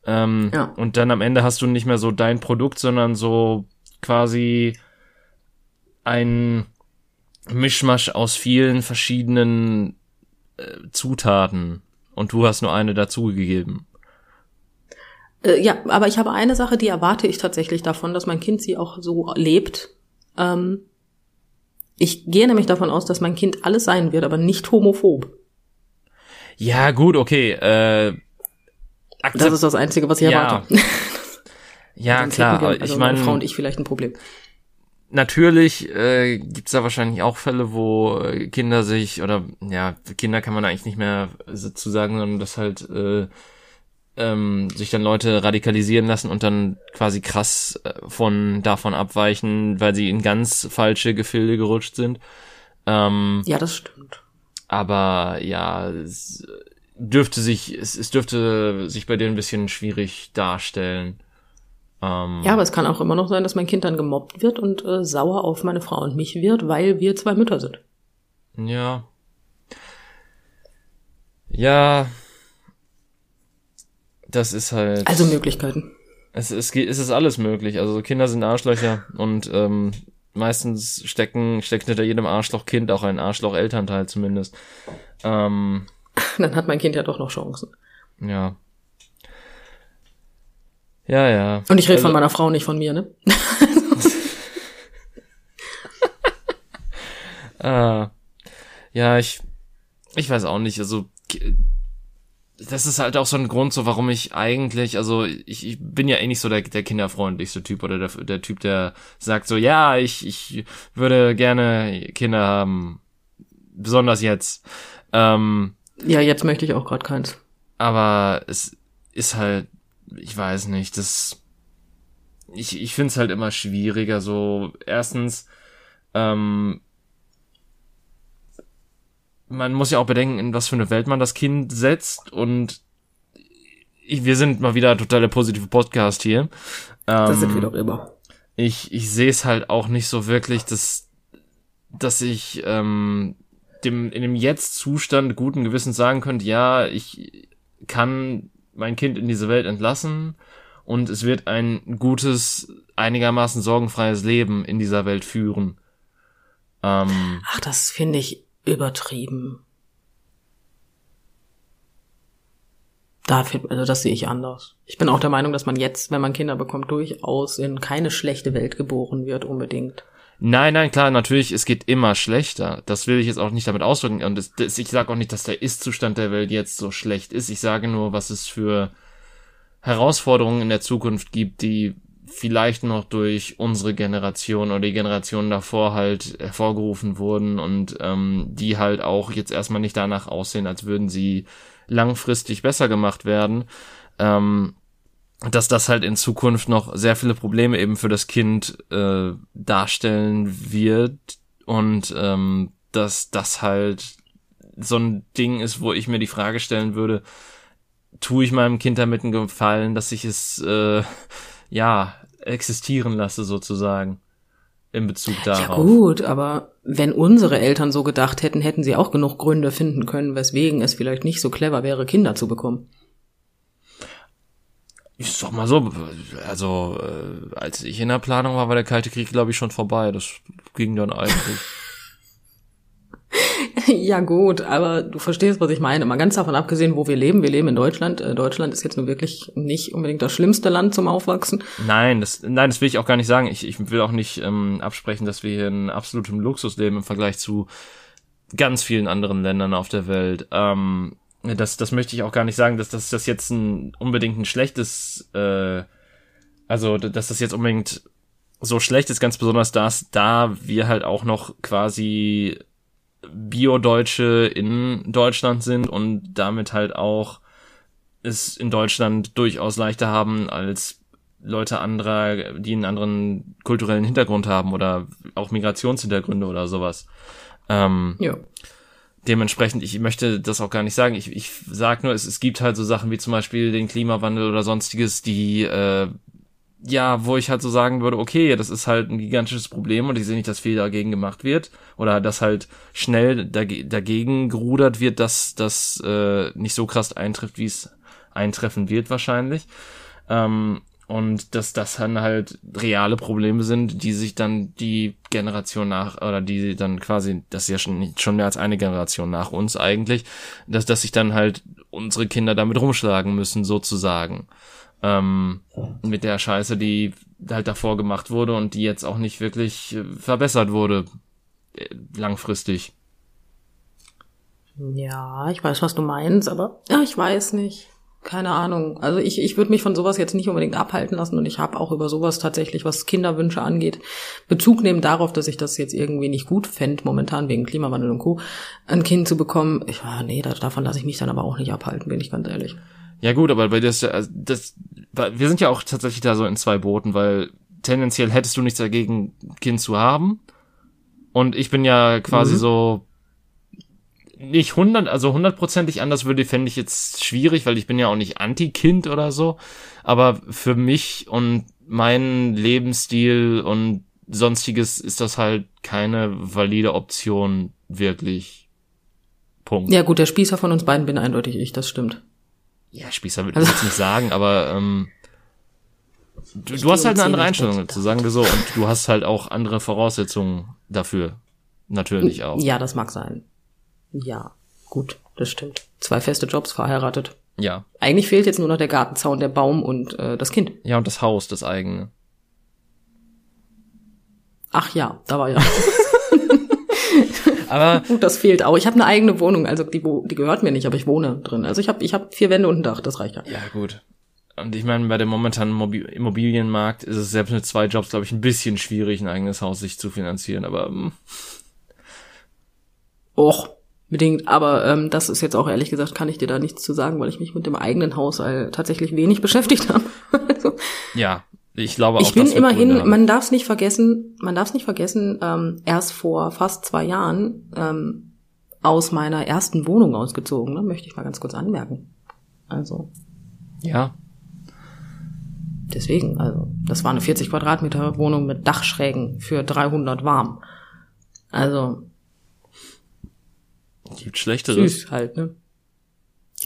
Ähm, ja. Und dann am Ende hast du nicht mehr so dein Produkt, sondern so quasi ein Mischmasch aus vielen verschiedenen äh, Zutaten. Und du hast nur eine dazugegeben. Äh, ja, aber ich habe eine Sache, die erwarte ich tatsächlich davon, dass mein Kind sie auch so lebt. Ähm, ich gehe nämlich davon aus, dass mein Kind alles sein wird, aber nicht homophob. Ja, gut, okay. Äh, akzept- das ist das Einzige, was ich ja. erwarte. Ja, also klar. Wir, also ich meine, meine Frau und ich vielleicht ein Problem. Natürlich äh, gibt's da wahrscheinlich auch Fälle, wo Kinder sich, oder ja, Kinder kann man eigentlich nicht mehr zu sagen, sondern dass halt äh, ähm, sich dann Leute radikalisieren lassen und dann quasi krass von davon abweichen, weil sie in ganz falsche Gefilde gerutscht sind. Ähm, ja, das stimmt. Aber ja, es dürfte sich, es, es dürfte sich bei denen ein bisschen schwierig darstellen. Ja, aber es kann auch immer noch sein, dass mein Kind dann gemobbt wird und äh, sauer auf meine Frau und mich wird, weil wir zwei Mütter sind. Ja. Ja. Das ist halt... Also Möglichkeiten. Es, es, es ist alles möglich. Also Kinder sind Arschlöcher und ähm, meistens stecken, steckt hinter jedem Arschlochkind auch ein Arschloch-Elternteil zumindest. Ähm, dann hat mein Kind ja doch noch Chancen. Ja. Ja, ja. Und ich rede also, von meiner Frau, nicht von mir, ne? ah, ja, ich ich weiß auch nicht, also das ist halt auch so ein Grund, so warum ich eigentlich, also ich, ich bin ja eh nicht so der, der kinderfreundlichste Typ oder der, der Typ, der sagt so, ja, ich ich würde gerne Kinder haben, besonders jetzt. Ähm, ja, jetzt möchte ich auch gerade keins. Aber es ist halt, ich weiß nicht, das, ich, ich find's halt immer schwieriger, so, erstens, ähm, man muss ja auch bedenken, in was für eine Welt man das Kind setzt und ich, wir sind mal wieder totale positive Podcast hier. Ähm, das sind wir doch immer. Ich, ich seh's halt auch nicht so wirklich, dass, dass ich, ähm, dem, in dem Jetzt-Zustand guten Gewissens sagen könnte, ja, ich kann mein Kind in diese Welt entlassen und es wird ein gutes, einigermaßen sorgenfreies Leben in dieser Welt führen. Ähm, Ach, das finde ich übertrieben. Da find, also das sehe ich anders. Ich bin auch der Meinung, dass man jetzt, wenn man Kinder bekommt, durchaus in keine schlechte Welt geboren wird unbedingt. Nein, nein, klar, natürlich, es geht immer schlechter. Das will ich jetzt auch nicht damit ausdrücken. Und das, das, ich sage auch nicht, dass der Ist-Zustand der Welt jetzt so schlecht ist. Ich sage nur, was es für Herausforderungen in der Zukunft gibt, die vielleicht noch durch unsere Generation oder die Generation davor halt hervorgerufen wurden und ähm, die halt auch jetzt erstmal nicht danach aussehen, als würden sie langfristig besser gemacht werden. Ähm, dass das halt in Zukunft noch sehr viele Probleme eben für das Kind äh, darstellen wird und ähm, dass das halt so ein Ding ist, wo ich mir die Frage stellen würde, tue ich meinem Kind damit einen Gefallen, dass ich es äh, ja existieren lasse sozusagen in Bezug darauf. Ja gut, aber wenn unsere Eltern so gedacht hätten, hätten sie auch genug Gründe finden können, weswegen es vielleicht nicht so clever wäre, Kinder zu bekommen. Ich sag mal so, also äh, als ich in der Planung war, war der Kalte Krieg, glaube ich, schon vorbei. Das ging dann eigentlich. Ja gut, aber du verstehst, was ich meine. Mal ganz davon abgesehen, wo wir leben. Wir leben in Deutschland. Deutschland ist jetzt nun wirklich nicht unbedingt das schlimmste Land zum Aufwachsen. Nein, das, nein, das will ich auch gar nicht sagen. Ich, ich will auch nicht ähm, absprechen, dass wir hier in absolutem Luxus leben im Vergleich zu ganz vielen anderen Ländern auf der Welt. Ähm, das, das möchte ich auch gar nicht sagen, dass, dass das jetzt ein, unbedingt ein schlechtes, äh, also dass das jetzt unbedingt so schlecht ist, ganz besonders das, da wir halt auch noch quasi Bio-Deutsche in Deutschland sind und damit halt auch es in Deutschland durchaus leichter haben als Leute anderer, die einen anderen kulturellen Hintergrund haben oder auch Migrationshintergründe oder sowas. Ähm, ja. Dementsprechend, ich möchte das auch gar nicht sagen. Ich, ich sag nur, es, es gibt halt so Sachen wie zum Beispiel den Klimawandel oder sonstiges, die, äh, ja, wo ich halt so sagen würde, okay, das ist halt ein gigantisches Problem und ich sehe nicht, dass viel dagegen gemacht wird oder dass halt schnell dage- dagegen gerudert wird, dass das äh, nicht so krass eintrifft, wie es eintreffen wird wahrscheinlich. Ähm, und dass das dann halt reale Probleme sind, die sich dann die Generation nach, oder die dann quasi, das ist ja schon, schon mehr als eine Generation nach uns eigentlich, dass, dass sich dann halt unsere Kinder damit rumschlagen müssen sozusagen. Ähm, mit der Scheiße, die halt davor gemacht wurde und die jetzt auch nicht wirklich verbessert wurde, langfristig. Ja, ich weiß, was du meinst, aber ja, ich weiß nicht. Keine Ahnung. Also ich, ich würde mich von sowas jetzt nicht unbedingt abhalten lassen und ich habe auch über sowas tatsächlich, was Kinderwünsche angeht, Bezug nehmen darauf, dass ich das jetzt irgendwie nicht gut fände, momentan wegen Klimawandel und Co., ein Kind zu bekommen. Ich, ah, nee, davon lasse ich mich dann aber auch nicht abhalten, bin ich ganz ehrlich. Ja gut, aber bei das, das, wir sind ja auch tatsächlich da so in zwei Booten, weil tendenziell hättest du nichts dagegen, ein Kind zu haben. Und ich bin ja quasi mhm. so nicht hundert, also hundertprozentig anders würde, fände ich jetzt schwierig, weil ich bin ja auch nicht Anti-Kind oder so. Aber für mich und meinen Lebensstil und sonstiges ist das halt keine valide Option wirklich. Punkt. Ja gut, der Spießer von uns beiden bin eindeutig ich, das stimmt. Ja, Spießer würde ich jetzt nicht sagen, aber ähm, du, du hast halt eine andere Einstellung dazu, sagen wir so. Und du hast halt auch andere Voraussetzungen dafür, natürlich auch. Ja, das mag sein. Ja, gut, das stimmt. Zwei feste Jobs, verheiratet. Ja. Eigentlich fehlt jetzt nur noch der Gartenzaun, der Baum und äh, das Kind. Ja, und das Haus, das eigene. Ach ja, da war ja. Aber gut, das fehlt auch. Ich habe eine eigene Wohnung, also die, die gehört mir nicht, aber ich wohne drin. Also ich habe ich hab vier Wände und ein Dach, das reicht ja. Ja, gut. Und ich meine, bei dem momentanen Mobi- Immobilienmarkt ist es selbst mit zwei Jobs, glaube ich, ein bisschen schwierig, ein eigenes Haus sich zu finanzieren, aber ähm. Och, bedingt. Aber ähm, das ist jetzt auch, ehrlich gesagt, kann ich dir da nichts zu sagen, weil ich mich mit dem eigenen Haus äh, tatsächlich wenig beschäftigt habe. Also, ja. Ich glaube auch, ich bin immerhin, man darf es nicht vergessen, man darf es nicht vergessen, ähm, erst vor fast zwei Jahren ähm, aus meiner ersten Wohnung ausgezogen, ne? Möchte ich mal ganz kurz anmerken. Also. Ja. Deswegen, also, das war eine vierzig Quadratmeter Wohnung mit Dachschrägen für dreihundert warm. Also. Gibt Schlechteres. Süß halt, ne?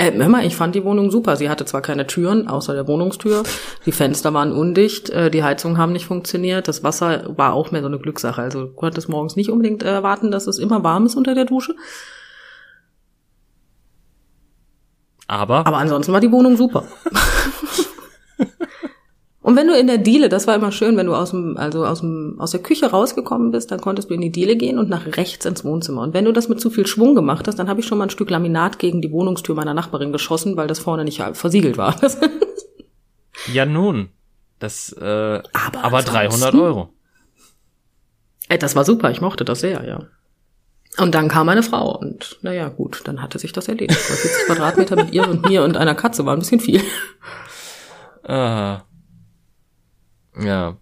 Äh, hör mal, ich fand die Wohnung super. Sie hatte zwar keine Türen, außer der Wohnungstür. Die Fenster waren undicht, äh, die Heizungen haben nicht funktioniert. Das Wasser war auch mehr so eine Glückssache. Also du konntest morgens nicht unbedingt erwarten, dass es immer warm ist unter der Dusche. Aber? Aber ansonsten war die Wohnung super. Und wenn du in der Diele, das war immer schön, wenn du aus dem, also aus dem, aus der Küche rausgekommen bist, dann konntest du in die Diele gehen und nach rechts ins Wohnzimmer. Und wenn du das mit zu viel Schwung gemacht hast, dann habe ich schon mal ein Stück Laminat gegen die Wohnungstür meiner Nachbarin geschossen, weil das vorne nicht versiegelt war. Ja nun, das, äh, aber, aber dreihundert Euro. Ey, das war super, ich mochte das sehr, ja. Und dann kam meine Frau und naja, gut, dann hatte sich das erledigt. Weil vierzig Quadratmeter mit ihr und mir und einer Katze war ein bisschen viel. Ah. Ja.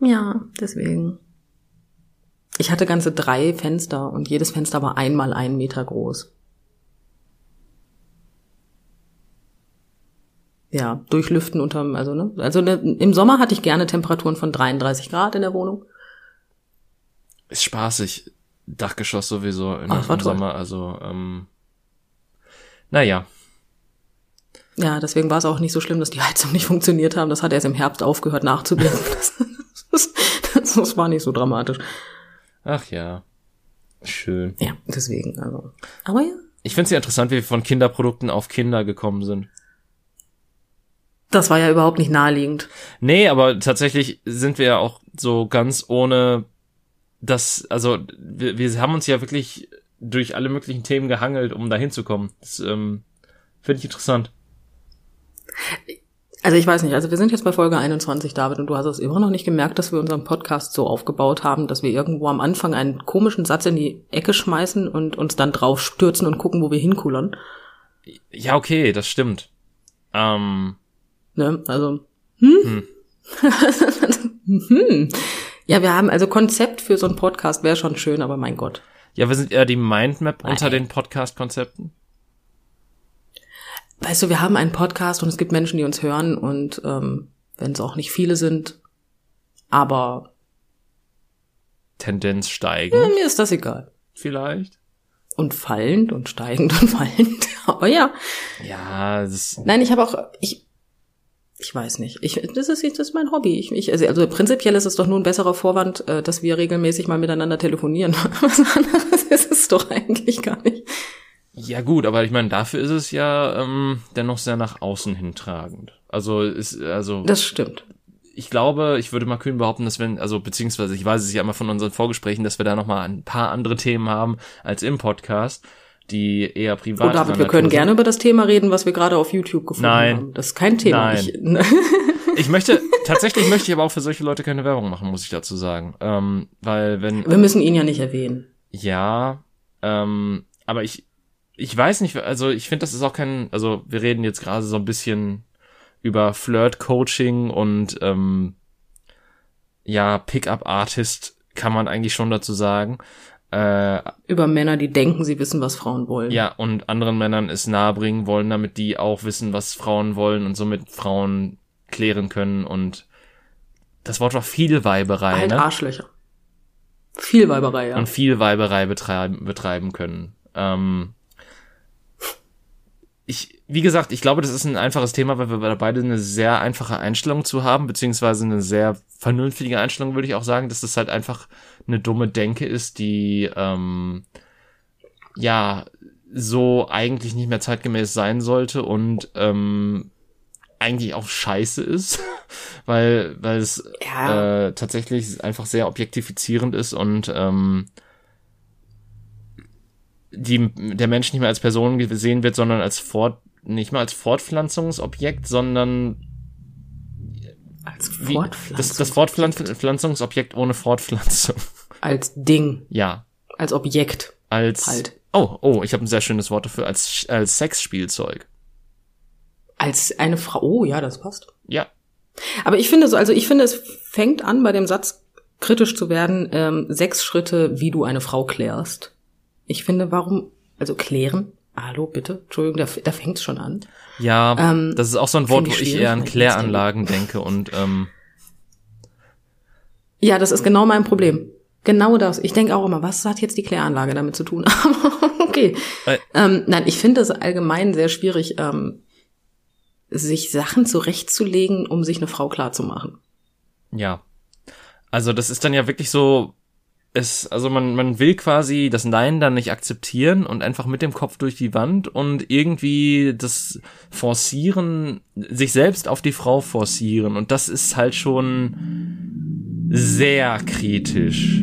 Ja, deswegen. Ich hatte ganze drei Fenster und jedes Fenster war einmal einen Meter groß. ja, durchlüften unterm, also, ne? Also, ne, im Sommer hatte ich gerne Temperaturen von dreiunddreißig Grad in der Wohnung. Ist spaßig. Dachgeschoss sowieso im, Ach, im Sommer, also, ähm, naja. Ja, deswegen war es auch nicht so schlimm, dass die Heizung nicht funktioniert haben. Das hat erst im Herbst aufgehört nachzuwirken. das, das, das war nicht so dramatisch. Ach ja. Schön. Ja, deswegen, also. Aber ja. Ich find's ja interessant, wie wir von Kinderprodukten auf Kinder gekommen sind. Das war ja überhaupt nicht naheliegend. Nee, aber tatsächlich sind wir ja auch so ganz ohne das, also wir, wir haben uns ja wirklich durch alle möglichen Themen gehangelt, um da hinzukommen. Das ähm, finde ich interessant. Also ich weiß nicht, also wir sind jetzt bei Folge einundzwanzig, David, und du hast es immer noch nicht gemerkt, dass wir unseren Podcast so aufgebaut haben, dass wir irgendwo am Anfang einen komischen Satz in die Ecke schmeißen und uns dann drauf stürzen und gucken, wo wir hinkullern. Ja, okay, das stimmt. Ähm... Ne? Also, hm? Hm. Ja, wir haben also Konzept für so einen Podcast, wäre schon schön, aber mein Gott. Ja, wir sind eher die Mindmap Nein. unter den Podcast-Konzepten. Weißt du, wir haben einen Podcast und es gibt Menschen, die uns hören und ähm, wenn es auch nicht viele sind, aber Tendenz steigend. Ja, mir ist das egal. Vielleicht. Und fallend und steigend und fallend. Oh ja. Ja, das ist Nein, ich habe auch... ich Ich weiß nicht. Ich, das ist jetzt das ist mein Hobby. Ich, ich, also, also prinzipiell ist es doch nur ein besserer Vorwand, äh, dass wir regelmäßig mal miteinander telefonieren. Was anderes ist es doch eigentlich gar nicht. Ja gut, aber ich meine, dafür ist es ja ähm, dennoch sehr nach außen hintragend. Also ist also. Das stimmt. Ich glaube, ich würde mal kühn behaupten, dass wenn, also beziehungsweise ich weiß es ja immer von unseren Vorgesprächen, dass wir da noch mal ein paar andere Themen haben als im Podcast, die eher privat. Oh David, wir können gerne über das Thema reden, was wir gerade auf YouTube gefunden Nein. haben. Das ist kein Thema. Nein. Ich, ne. ich möchte, tatsächlich möchte ich aber auch für solche Leute keine Werbung machen, muss ich dazu sagen. Ähm, weil wenn. Wir müssen ihn ja nicht erwähnen. Ja, ähm, aber ich, ich weiß nicht, also ich finde, das ist auch kein, also wir reden jetzt gerade so ein bisschen über Flirt-Coaching und, ähm, ja, Pick-up-Artist kann man eigentlich schon dazu sagen. Äh, über Männer, die denken, sie wissen, was Frauen wollen. Ja, und anderen Männern es nahebringen wollen, damit die auch wissen, was Frauen wollen und somit Frauen klären können. Und das Wort war Vielweiberei. Ein ne? Arschlöcher. Vielweiberei, ja. Und Vielweiberei betreiben, betreiben können. Ähm, ich, wie gesagt, ich glaube, das ist ein einfaches Thema, weil wir beide eine sehr einfache Einstellung zu haben, beziehungsweise eine sehr vernünftige Einstellung, würde ich auch sagen, dass das halt einfach eine dumme Denke ist, die ähm, ja so eigentlich nicht mehr zeitgemäß sein sollte und ähm, eigentlich auch scheiße ist, weil weil es ja. äh, tatsächlich einfach sehr objektifizierend ist und ähm, die der Mensch nicht mehr als Person gesehen wird, sondern als Fort nicht mal als Fortpflanzungsobjekt, sondern als Fortpflanzungsobjekt. Das, das Fortpflanzungsobjekt ohne Fortpflanzung. Als Ding. Ja. Als Objekt. Als halt. Oh, oh, ich habe ein sehr schönes Wort dafür. Als, als Sexspielzeug. Als eine Frau. Oh, ja, das passt. Ja. Aber ich finde so, also ich finde, es fängt an, bei dem Satz kritisch zu werden, ähm, sechs Schritte, wie du eine Frau klärst. Ich finde, warum, also klären? Hallo, bitte? Entschuldigung, da, da fängt's schon an. Ja, ähm, das ist auch so ein Wort, ich wo ich eher an Kläranlagen denke und, ähm. Ja, das ist genau mein Problem. Genau das. Ich denke auch immer, was hat jetzt die Kläranlage damit zu tun? Okay. Ä- ähm, nein, ich finde es allgemein sehr schwierig, ähm, sich Sachen zurechtzulegen, um sich eine Frau klar zu machen. Ja. Also, das ist dann ja wirklich so, Es, also man, man will quasi das Nein dann nicht akzeptieren und einfach mit dem Kopf durch die Wand und irgendwie das Forcieren, sich selbst auf die Frau forcieren. Und das ist halt schon sehr kritisch.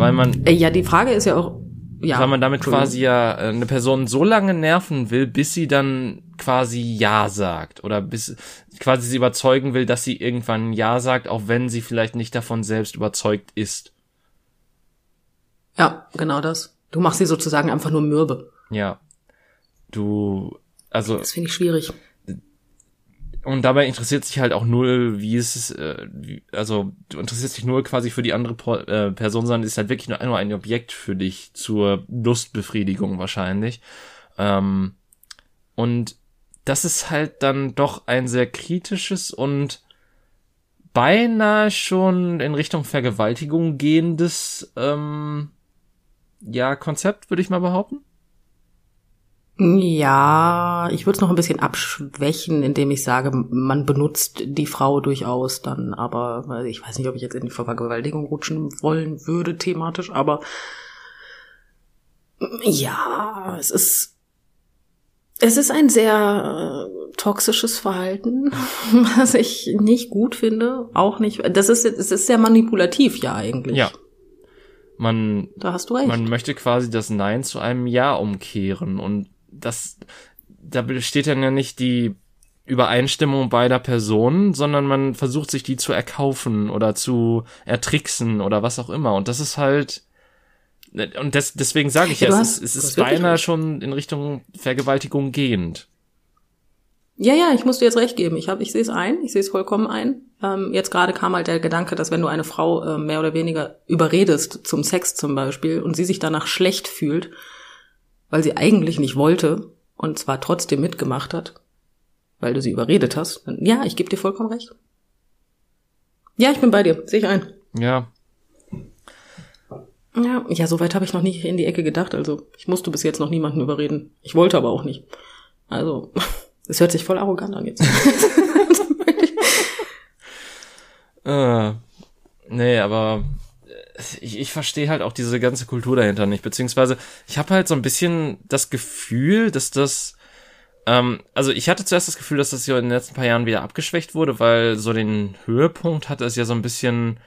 Weil man. Ja, die Frage ist ja auch. Ja, weil man damit quasi ja eine Person so lange nerven will, bis sie dann quasi Ja sagt. Oder bis quasi sie überzeugen will, dass sie irgendwann Ja sagt, auch wenn sie vielleicht nicht davon selbst überzeugt ist. Ja, genau das. Du machst sie sozusagen einfach nur mürbe. Ja. Du, also. Das finde ich schwierig. Und dabei interessiert sich halt auch null, wie es ist, äh, wie, also, du interessierst dich nur quasi für die andere po- äh, Person, sondern ist halt wirklich nur, nur ein Objekt für dich zur Lustbefriedigung wahrscheinlich. Ähm, und das ist halt dann doch ein sehr kritisches und beinahe schon in Richtung Vergewaltigung gehendes ähm, ja, Konzept, würde ich mal behaupten. Ja, ich würde es noch ein bisschen abschwächen, indem ich sage, man benutzt die Frau durchaus dann, aber ich weiß nicht, ob ich jetzt in die Vergewaltigung rutschen wollen würde thematisch, aber ja, es ist es ist ein sehr äh, toxisches Verhalten, was ich nicht gut finde, auch nicht, das ist es ist sehr manipulativ ja eigentlich. Ja. Man da hast du recht. Man möchte quasi das Nein zu einem Ja umkehren und das, da besteht dann ja nicht die Übereinstimmung beider Personen, sondern man versucht sich die zu erkaufen oder zu ertricksen oder was auch immer. Und das ist halt, und das, deswegen sage ich ja, ja hast, es, es ist beinahe schon in Richtung Vergewaltigung gehend. Ja, ja, ich muss dir jetzt recht geben. Ich hab, ich sehe es ein, ich sehe es vollkommen ein. Ähm, jetzt gerade kam halt der Gedanke, dass wenn du eine Frau äh, mehr oder weniger überredest zum Sex zum Beispiel und sie sich danach schlecht fühlt, weil sie eigentlich nicht wollte und zwar trotzdem mitgemacht hat, weil du sie überredet hast. Ja, ich gebe dir vollkommen recht. Ja, ich bin bei dir, sehe ich ein. Ja. Ja, ja, so weit habe ich noch nicht in die Ecke gedacht. Also ich musste bis jetzt noch niemanden überreden. Ich wollte aber auch nicht. Also, es hört sich voll arrogant an jetzt. äh, nee, aber... Ich, ich verstehe halt auch diese ganze Kultur dahinter nicht, beziehungsweise ich habe halt so ein bisschen das Gefühl, dass das, ähm, also ich hatte zuerst das Gefühl, dass das ja in den letzten paar Jahren wieder abgeschwächt wurde, weil so den Höhepunkt hatte es ja so ein bisschen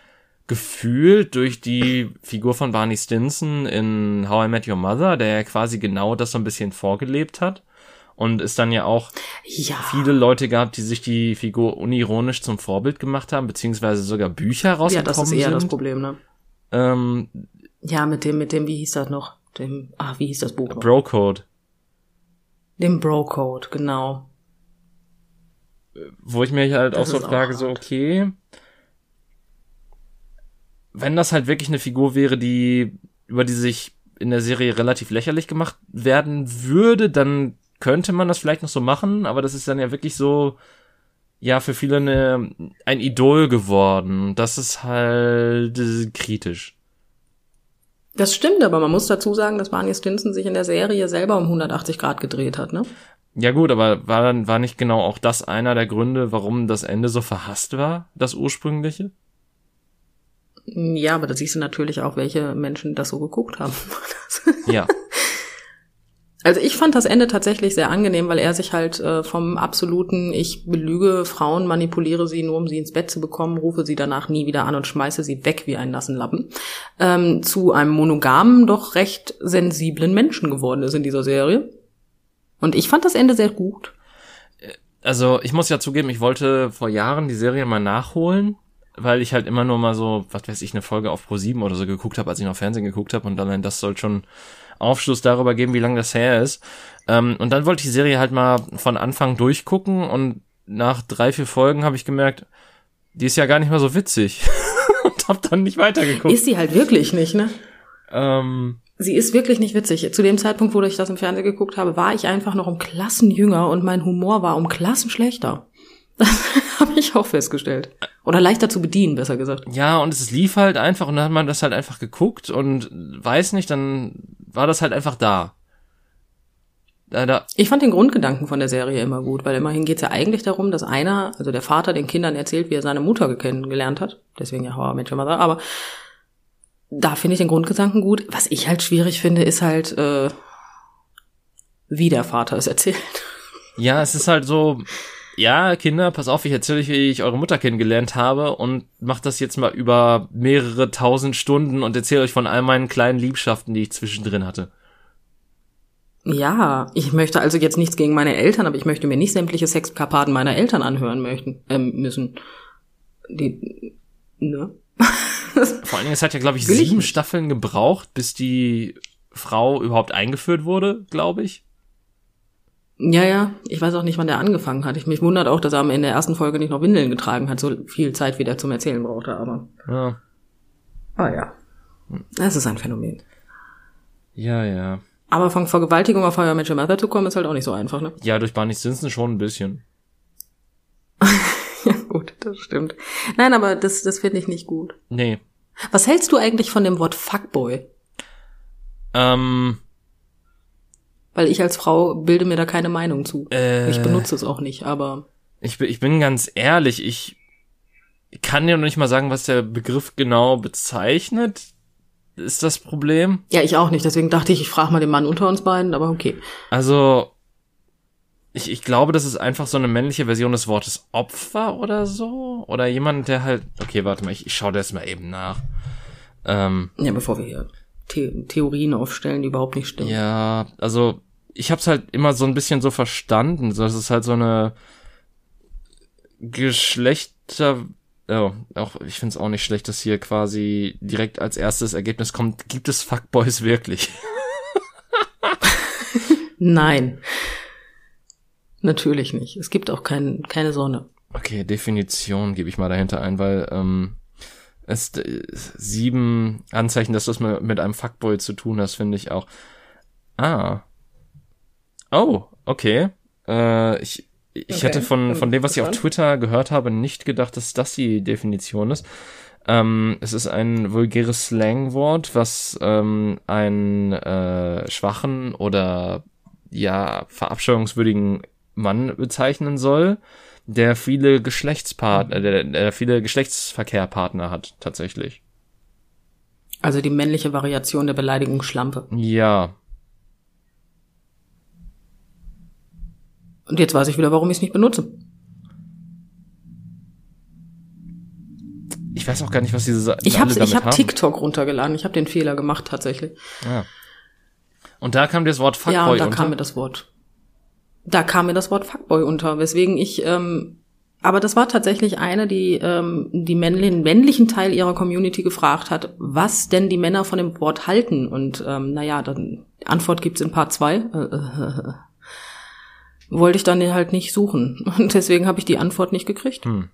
gefühlt durch die Figur von Barney Stinson in How I Met Your Mother, der ja quasi genau das so ein bisschen vorgelebt hat und es dann ja auch ja. viele Leute gab, die sich die Figur unironisch zum Vorbild gemacht haben, beziehungsweise sogar Bücher rausgekommen sind. Ja, das ist eher sind. das Problem, ne? Ähm, ja, mit dem, mit dem, wie hieß das noch? Dem, ah, wie hieß das Buch noch? Bro-Code. Dem Bro-Code, genau. Wo ich mir halt das auch so frage, auch so, okay, wenn das halt wirklich eine Figur wäre, die, über die sich in der Serie relativ lächerlich gemacht werden würde, dann könnte man das vielleicht noch so machen, aber das ist dann ja wirklich so, ja, für viele eine, ein Idol geworden. Das ist halt kritisch. Das stimmt, aber man muss dazu sagen, dass Barney Stinson sich in der Serie selber um hundertachtzig Grad gedreht hat, ne? Ja gut, aber war dann war nicht genau auch das einer der Gründe, warum das Ende so verhasst war, das ursprüngliche? Ja, aber da siehst du natürlich auch, welche Menschen das so geguckt haben. Ja. Also ich fand das Ende tatsächlich sehr angenehm, weil er sich halt äh, vom absoluten ich belüge Frauen, manipuliere sie nur, um sie ins Bett zu bekommen, rufe sie danach nie wieder an und schmeiße sie weg wie einen nassen Lappen, ähm, zu einem monogamen, doch recht sensiblen Menschen geworden ist in dieser Serie. Und ich fand das Ende sehr gut. Also ich muss ja zugeben, ich wollte vor Jahren die Serie mal nachholen, weil ich halt immer nur mal so, was weiß ich, eine Folge auf Pro sieben oder so geguckt habe, als ich noch Fernsehen geguckt habe und allein das soll schon Aufschluss darüber geben, wie lange das her ist. Ähm, und dann wollte ich die Serie halt mal von Anfang durchgucken und nach drei, vier Folgen habe ich gemerkt, die ist ja gar nicht mal so witzig und habe dann nicht weitergeguckt. Ist sie halt wirklich nicht, ne? Ähm, sie ist wirklich nicht witzig. Zu dem Zeitpunkt, wo ich das im Fernsehen geguckt habe, war ich einfach noch um Klassen jünger und mein Humor war um Klassen schlechter. Das habe ich auch festgestellt. Oder leichter zu bedienen, besser gesagt. Ja, und es lief halt einfach und dann hat man das halt einfach geguckt und weiß nicht, dann war das halt einfach da. Da, da. Ich fand den Grundgedanken von der Serie immer gut, weil immerhin geht's ja eigentlich darum, dass einer, also der Vater, den Kindern erzählt, wie er seine Mutter kennengelernt hat. Deswegen ja, oh, Mensch, aber da finde ich den Grundgedanken gut. Was ich halt schwierig finde, ist halt, äh, wie der Vater es erzählt. Ja, es ist halt so... Ja, Kinder, pass auf, ich erzähle euch, wie ich eure Mutter kennengelernt habe und macht das jetzt mal über mehrere tausend Stunden und erzähle euch von all meinen kleinen Liebschaften, die ich zwischendrin hatte. Ja, ich möchte also jetzt nichts gegen meine Eltern, aber ich möchte mir nicht sämtliche Sexkapaden meiner Eltern anhören möchten, äh, müssen. Die, ne? Vor allen Dingen, es hat ja, glaube ich, sieben ich Staffeln gebraucht, bis die Frau überhaupt eingeführt wurde, glaube ich. Ja, ja, ich weiß auch nicht, wann der angefangen hat. Ich mich wundert auch, dass er in der ersten Folge nicht noch Windeln getragen hat, so viel Zeit, wie der zum Erzählen brauchte, aber... Ja. Ah ja, das ist ein Phänomen. Ja, ja. Aber von Vergewaltigung auf Feuer Match Mother zu kommen, ist halt auch nicht so einfach, ne? Ja, durch Barney Stinson schon ein bisschen. Ja, gut, das stimmt. Nein, aber das, das finde ich nicht gut. Nee. Was hältst du eigentlich von dem Wort Fuckboy? Ähm. Weil ich als Frau bilde mir da keine Meinung zu. Äh, ich benutze es auch nicht, aber... Ich, ich bin ganz ehrlich, ich kann dir noch nicht mal sagen, was der Begriff genau bezeichnet, ist das Problem. Ja, ich auch nicht, deswegen dachte ich, ich frage mal den Mann unter uns beiden, aber okay. Also, ich, ich glaube, das ist einfach so eine männliche Version des Wortes Opfer oder so. Oder jemand, der halt... Okay, warte mal, ich, ich schaue das mal eben nach. Ähm, ja, bevor wir hier... The- Theorien aufstellen, die überhaupt nicht stimmen. Ja, also ich hab's halt immer so ein bisschen so verstanden, so, dass es halt so eine Geschlechter... Oh, auch, ich find's auch nicht schlecht, dass hier quasi direkt als erstes Ergebnis kommt, gibt es Fuckboys wirklich? Nein. Natürlich nicht. Es gibt auch kein, keine Sonne. Okay, Definition gebe ich mal dahinter ein, weil... Ähm, Es, sieben Anzeichen, dass du es mit einem Fuckboy zu tun hast, finde ich auch. Ah. Oh, okay. Äh, ich ich okay. hätte von, von dem, was ich auf Twitter gehört habe, nicht gedacht, dass das die Definition ist. Ähm, es ist ein vulgäres Slangwort, was ähm, einen äh, schwachen oder ja verabscheuungswürdigen Mann bezeichnen soll, der viele Geschlechtspartner, der, der viele Geschlechtsverkehrpartner hat, tatsächlich. Also die männliche Variation der Beleidigung Schlampe. Ja. Und jetzt weiß ich wieder, warum ich es nicht benutze. Ich weiß auch gar nicht, was diese ich alle damit Ich habe TikTok runtergeladen, ich habe den Fehler gemacht, tatsächlich. Ja. Und da kam dir das Wort Fuckboy unter? Ja, und da unter? kam mir das Wort Da kam mir das Wort Fuckboy unter, weswegen ich, ähm, aber das war tatsächlich eine, die ähm, die männlichen, männlichen Teil ihrer Community gefragt hat, was denn die Männer von dem Wort halten. Und ähm, naja, dann Antwort gibt's in Part zwei. Äh, äh, äh, wollte ich dann halt nicht suchen. Und deswegen habe ich die Antwort nicht gekriegt. Hm.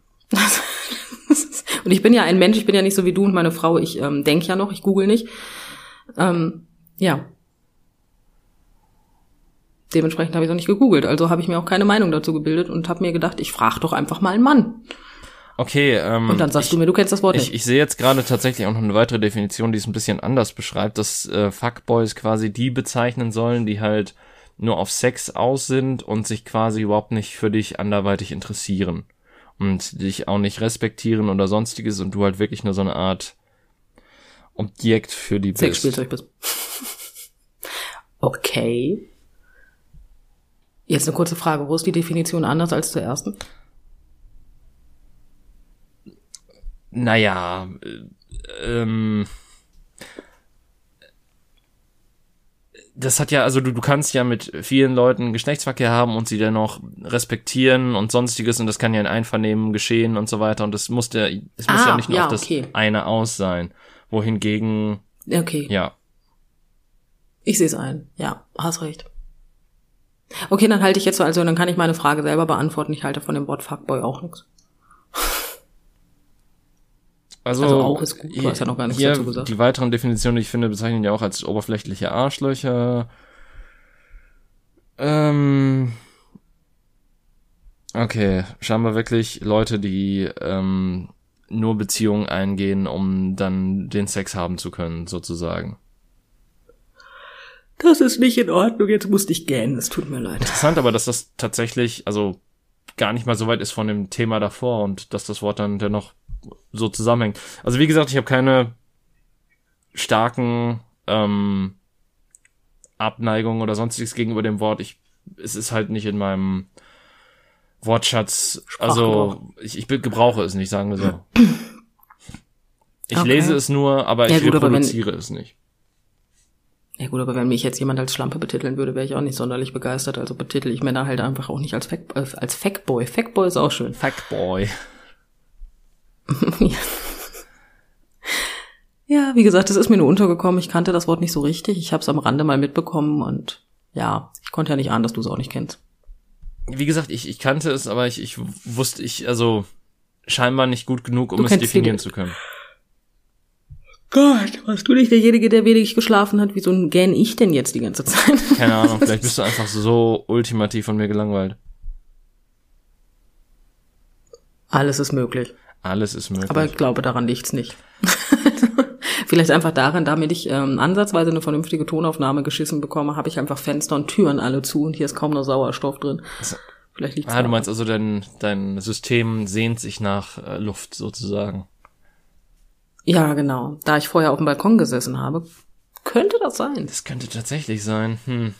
Und ich bin ja ein Mensch, ich bin ja nicht so wie du und meine Frau. Ich ähm, denk ja noch, ich google nicht. Ähm, ja. Dementsprechend habe ich es auch nicht gegoogelt, also habe ich mir auch keine Meinung dazu gebildet und habe mir gedacht, ich frage doch einfach mal einen Mann. Okay. Ähm, und dann sagst ich, du mir, du kennst das Wort ich, nicht. Ich sehe jetzt gerade tatsächlich auch noch eine weitere Definition, die es ein bisschen anders beschreibt, dass äh, Fuckboys quasi die bezeichnen sollen, die halt nur auf Sex aus sind und sich quasi überhaupt nicht für dich anderweitig interessieren und dich auch nicht respektieren oder sonstiges und du halt wirklich nur so eine Art Objekt für die bist. Sexspielzeug bist. Okay. Jetzt eine kurze Frage, wo ist die Definition anders als zur ersten? Naja, ähm, das hat ja, also du, du kannst ja mit vielen Leuten Geschlechtsverkehr haben und sie dennoch respektieren und sonstiges und das kann ja in Einvernehmen geschehen und so weiter und das muss der, es muss ah, ja nicht nur ja, auf das okay. eine aus sein, wohingegen, okay. ja. Ich sehe es ein, ja, hast recht. Okay, dann halte ich jetzt so, also dann kann ich meine Frage selber beantworten. Ich halte von dem Wort Fuckboy auch nichts. Also, also auch ist gut, du hast ja noch gar nichts dazu gesagt. Die weiteren Definitionen, die ich finde, bezeichnen ja auch als oberflächliche Arschlöcher. Ähm, okay, scheinbar wirklich Leute, die ähm, nur Beziehungen eingehen, um dann den Sex haben zu können, sozusagen. Das ist nicht in Ordnung, jetzt musste ich gähnen, es tut mir leid. Interessant, aber dass das tatsächlich, also gar nicht mal so weit ist von dem Thema davor und dass das Wort dann dennoch so zusammenhängt. Also wie gesagt, ich habe keine starken ähm, Abneigungen oder sonstiges gegenüber dem Wort. Ich, es ist halt nicht in meinem Wortschatz, also ich, ich gebrauche es nicht, sagen wir so. Ich okay. lese es nur, aber ja, ich gut, reproduziere aber es nicht. Ja gut, aber wenn mich jetzt jemand als Schlampe betiteln würde, wäre ich auch nicht sonderlich begeistert. Also betitel ich Männer halt einfach auch nicht als Fack, äh, als Fackboy. Fackboy ist auch schön. Fackboy. ja. ja, wie gesagt, es ist mir nur untergekommen. Ich kannte das Wort nicht so richtig. Ich habe es am Rande mal mitbekommen und ja, ich konnte ja nicht ahnen, dass du es auch nicht kennst. Wie gesagt, ich ich kannte es, aber ich ich wusste ich also scheinbar nicht gut genug, um es definieren zu können. Gott, warst du nicht derjenige, der wenig geschlafen hat? Wieso gähne ich denn jetzt die ganze Zeit? Keine Ahnung, vielleicht bist du einfach so ultimativ von mir gelangweilt. Alles ist möglich. Alles ist möglich. Aber ich glaube, daran liegt's nicht. Vielleicht einfach daran, damit ich ähm, ansatzweise eine vernünftige Tonaufnahme geschissen bekomme, habe ich einfach Fenster und Türen alle zu und hier ist kaum noch Sauerstoff drin. Vielleicht liegt's ah, du meinst also, dein, dein System sehnt sich nach äh, Luft sozusagen. Ja, genau. Da ich vorher auf dem Balkon gesessen habe, könnte das sein. Das könnte tatsächlich sein. Hm.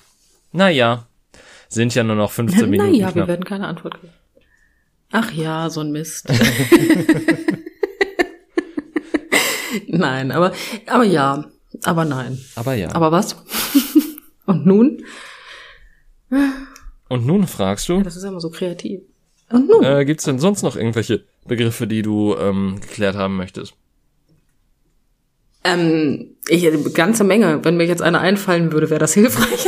Naja, sind ja nur noch fünfzehn Minuten. Naja, wir werden keine Antwort kriegen. Ach ja, so ein Mist. Nein, aber aber ja, aber nein. Aber ja. Aber was? Und nun? Und nun fragst du? Ja, das ist ja immer so kreativ. Und nun? Äh, gibt's denn sonst noch irgendwelche Begriffe, die du ähm, geklärt haben möchtest? Ähm, ich eine ganze Menge. Wenn mir jetzt einer einfallen würde, wäre das hilfreich.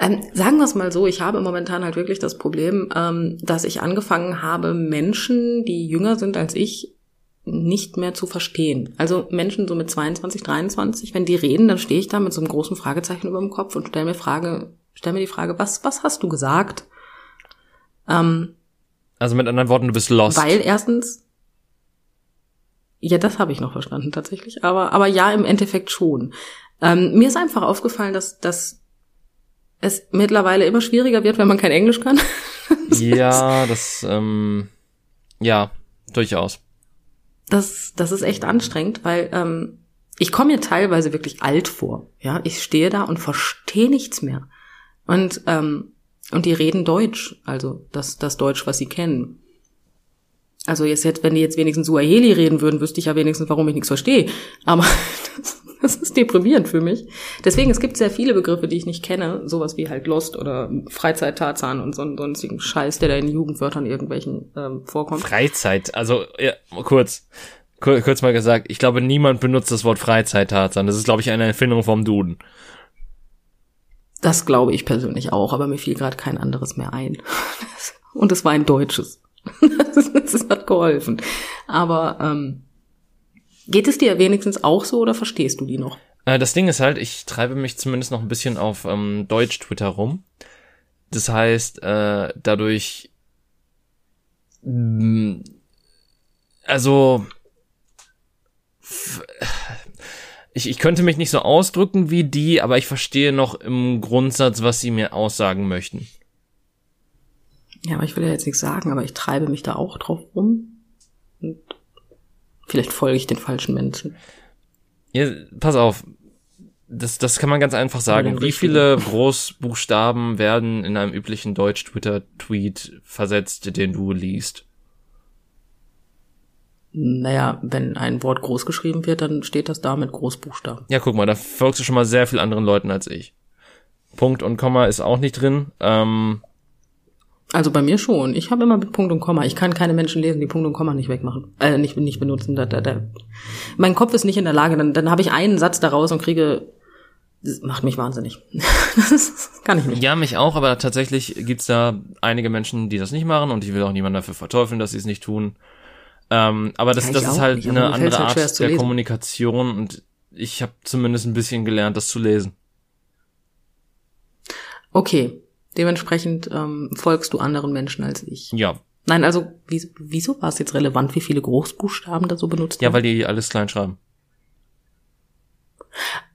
Ähm, sagen wir es mal so, ich habe momentan halt wirklich das Problem, ähm, dass ich angefangen habe, Menschen, die jünger sind als ich, nicht mehr zu verstehen. Also Menschen so mit zweiundzwanzig, dreiundzwanzig, wenn die reden, dann stehe ich da mit so einem großen Fragezeichen über dem Kopf und stelle mir Frage, stell mir die Frage, was, was hast du gesagt? Ähm, also mit anderen Worten, du bist lost. Weil erstens, ja, das habe ich noch verstanden tatsächlich, aber aber ja, im Endeffekt schon. Ähm, mir ist einfach aufgefallen, dass dass es mittlerweile immer schwieriger wird, wenn man kein Englisch kann. Ja, das, ähm, ja, durchaus. Das, das ist echt anstrengend, weil ähm, ich komme mir teilweise wirklich alt vor. Ja, ich stehe da und verstehe nichts mehr. Und ähm, und die reden Deutsch, also das das Deutsch, was sie kennen. Also jetzt, wenn die jetzt wenigstens Suaheli reden würden, wüsste ich ja wenigstens, warum ich nichts verstehe. Aber das, das ist deprimierend für mich. Deswegen, es gibt sehr viele Begriffe, die ich nicht kenne. Sowas wie halt Lost oder Freizeit-Tarzan und so, sonstigen Scheiß, der da in Jugendwörtern irgendwelchen ähm, vorkommt. Freizeit, also ja, kurz, kur- kurz mal gesagt, ich glaube, niemand benutzt das Wort Freizeit-Tarzan. Das ist, glaube ich, eine Erfindung vom Duden. Das glaube ich persönlich auch, aber mir fiel gerade kein anderes mehr ein. Und es war ein deutsches. Das, das hat geholfen. Aber ähm, geht es dir wenigstens auch so oder verstehst du die noch? Äh, das Ding ist halt, ich treibe mich zumindest noch ein bisschen auf ähm, Deutsch-Twitter rum. Das heißt, äh, dadurch mh, also f- ich, ich könnte mich nicht so ausdrücken wie die, aber ich verstehe noch im Grundsatz, was sie mir aussagen möchten. Ja, aber ich will ja jetzt nichts sagen, aber ich treibe mich da auch drauf rum. Und vielleicht folge ich den falschen Menschen. Ja, pass auf. Das, das kann man ganz einfach sagen. Wie viele Großbuchstaben werden in einem üblichen Deutsch-Twitter-Tweet versetzt, den du liest? Naja, wenn ein Wort groß geschrieben wird, dann steht das da mit Großbuchstaben. Ja, guck mal, da folgst du schon mal sehr viel anderen Leuten als ich. Punkt und Komma ist auch nicht drin. Ähm... Also bei mir schon. Ich habe immer mit Punkt und Komma. Ich kann keine Menschen lesen, die Punkt und Komma nicht wegmachen. Äh, nicht, nicht benutzen. Da, da, da. Mein Kopf ist nicht in der Lage. Dann, dann habe ich einen Satz daraus und kriege... Das macht mich wahnsinnig. Das kann ich nicht. Ja, mich auch, aber tatsächlich gibt's da einige Menschen, die das nicht machen und ich will auch niemanden dafür verteufeln, dass sie es nicht tun. Ähm, aber das, ja, das ist halt nicht, eine andere halt Art der Kommunikation und ich habe zumindest ein bisschen gelernt, das zu lesen. Okay. Dementsprechend ähm, folgst du anderen Menschen als ich. Ja. Nein, also wieso, wieso war es jetzt relevant, wie viele Großbuchstaben da so benutzt werden? Ja, weil die alles klein schreiben.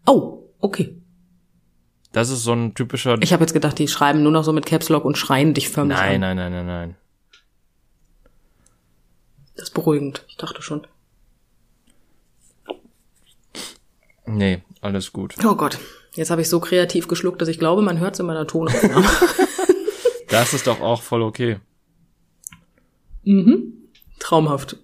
Oh, okay. Das ist so ein typischer... Ich habe jetzt gedacht, die schreiben nur noch so mit Caps Lock und schreien dich förmlich an. Nein, nein, nein, nein, nein. Das ist beruhigend. Ich dachte schon. Nee, alles gut. Oh Gott. Jetzt habe ich so kreativ geschluckt, dass ich glaube, man hört es in meiner Tonaufnahme. Das ist doch auch voll okay. Mhm. Traumhaft.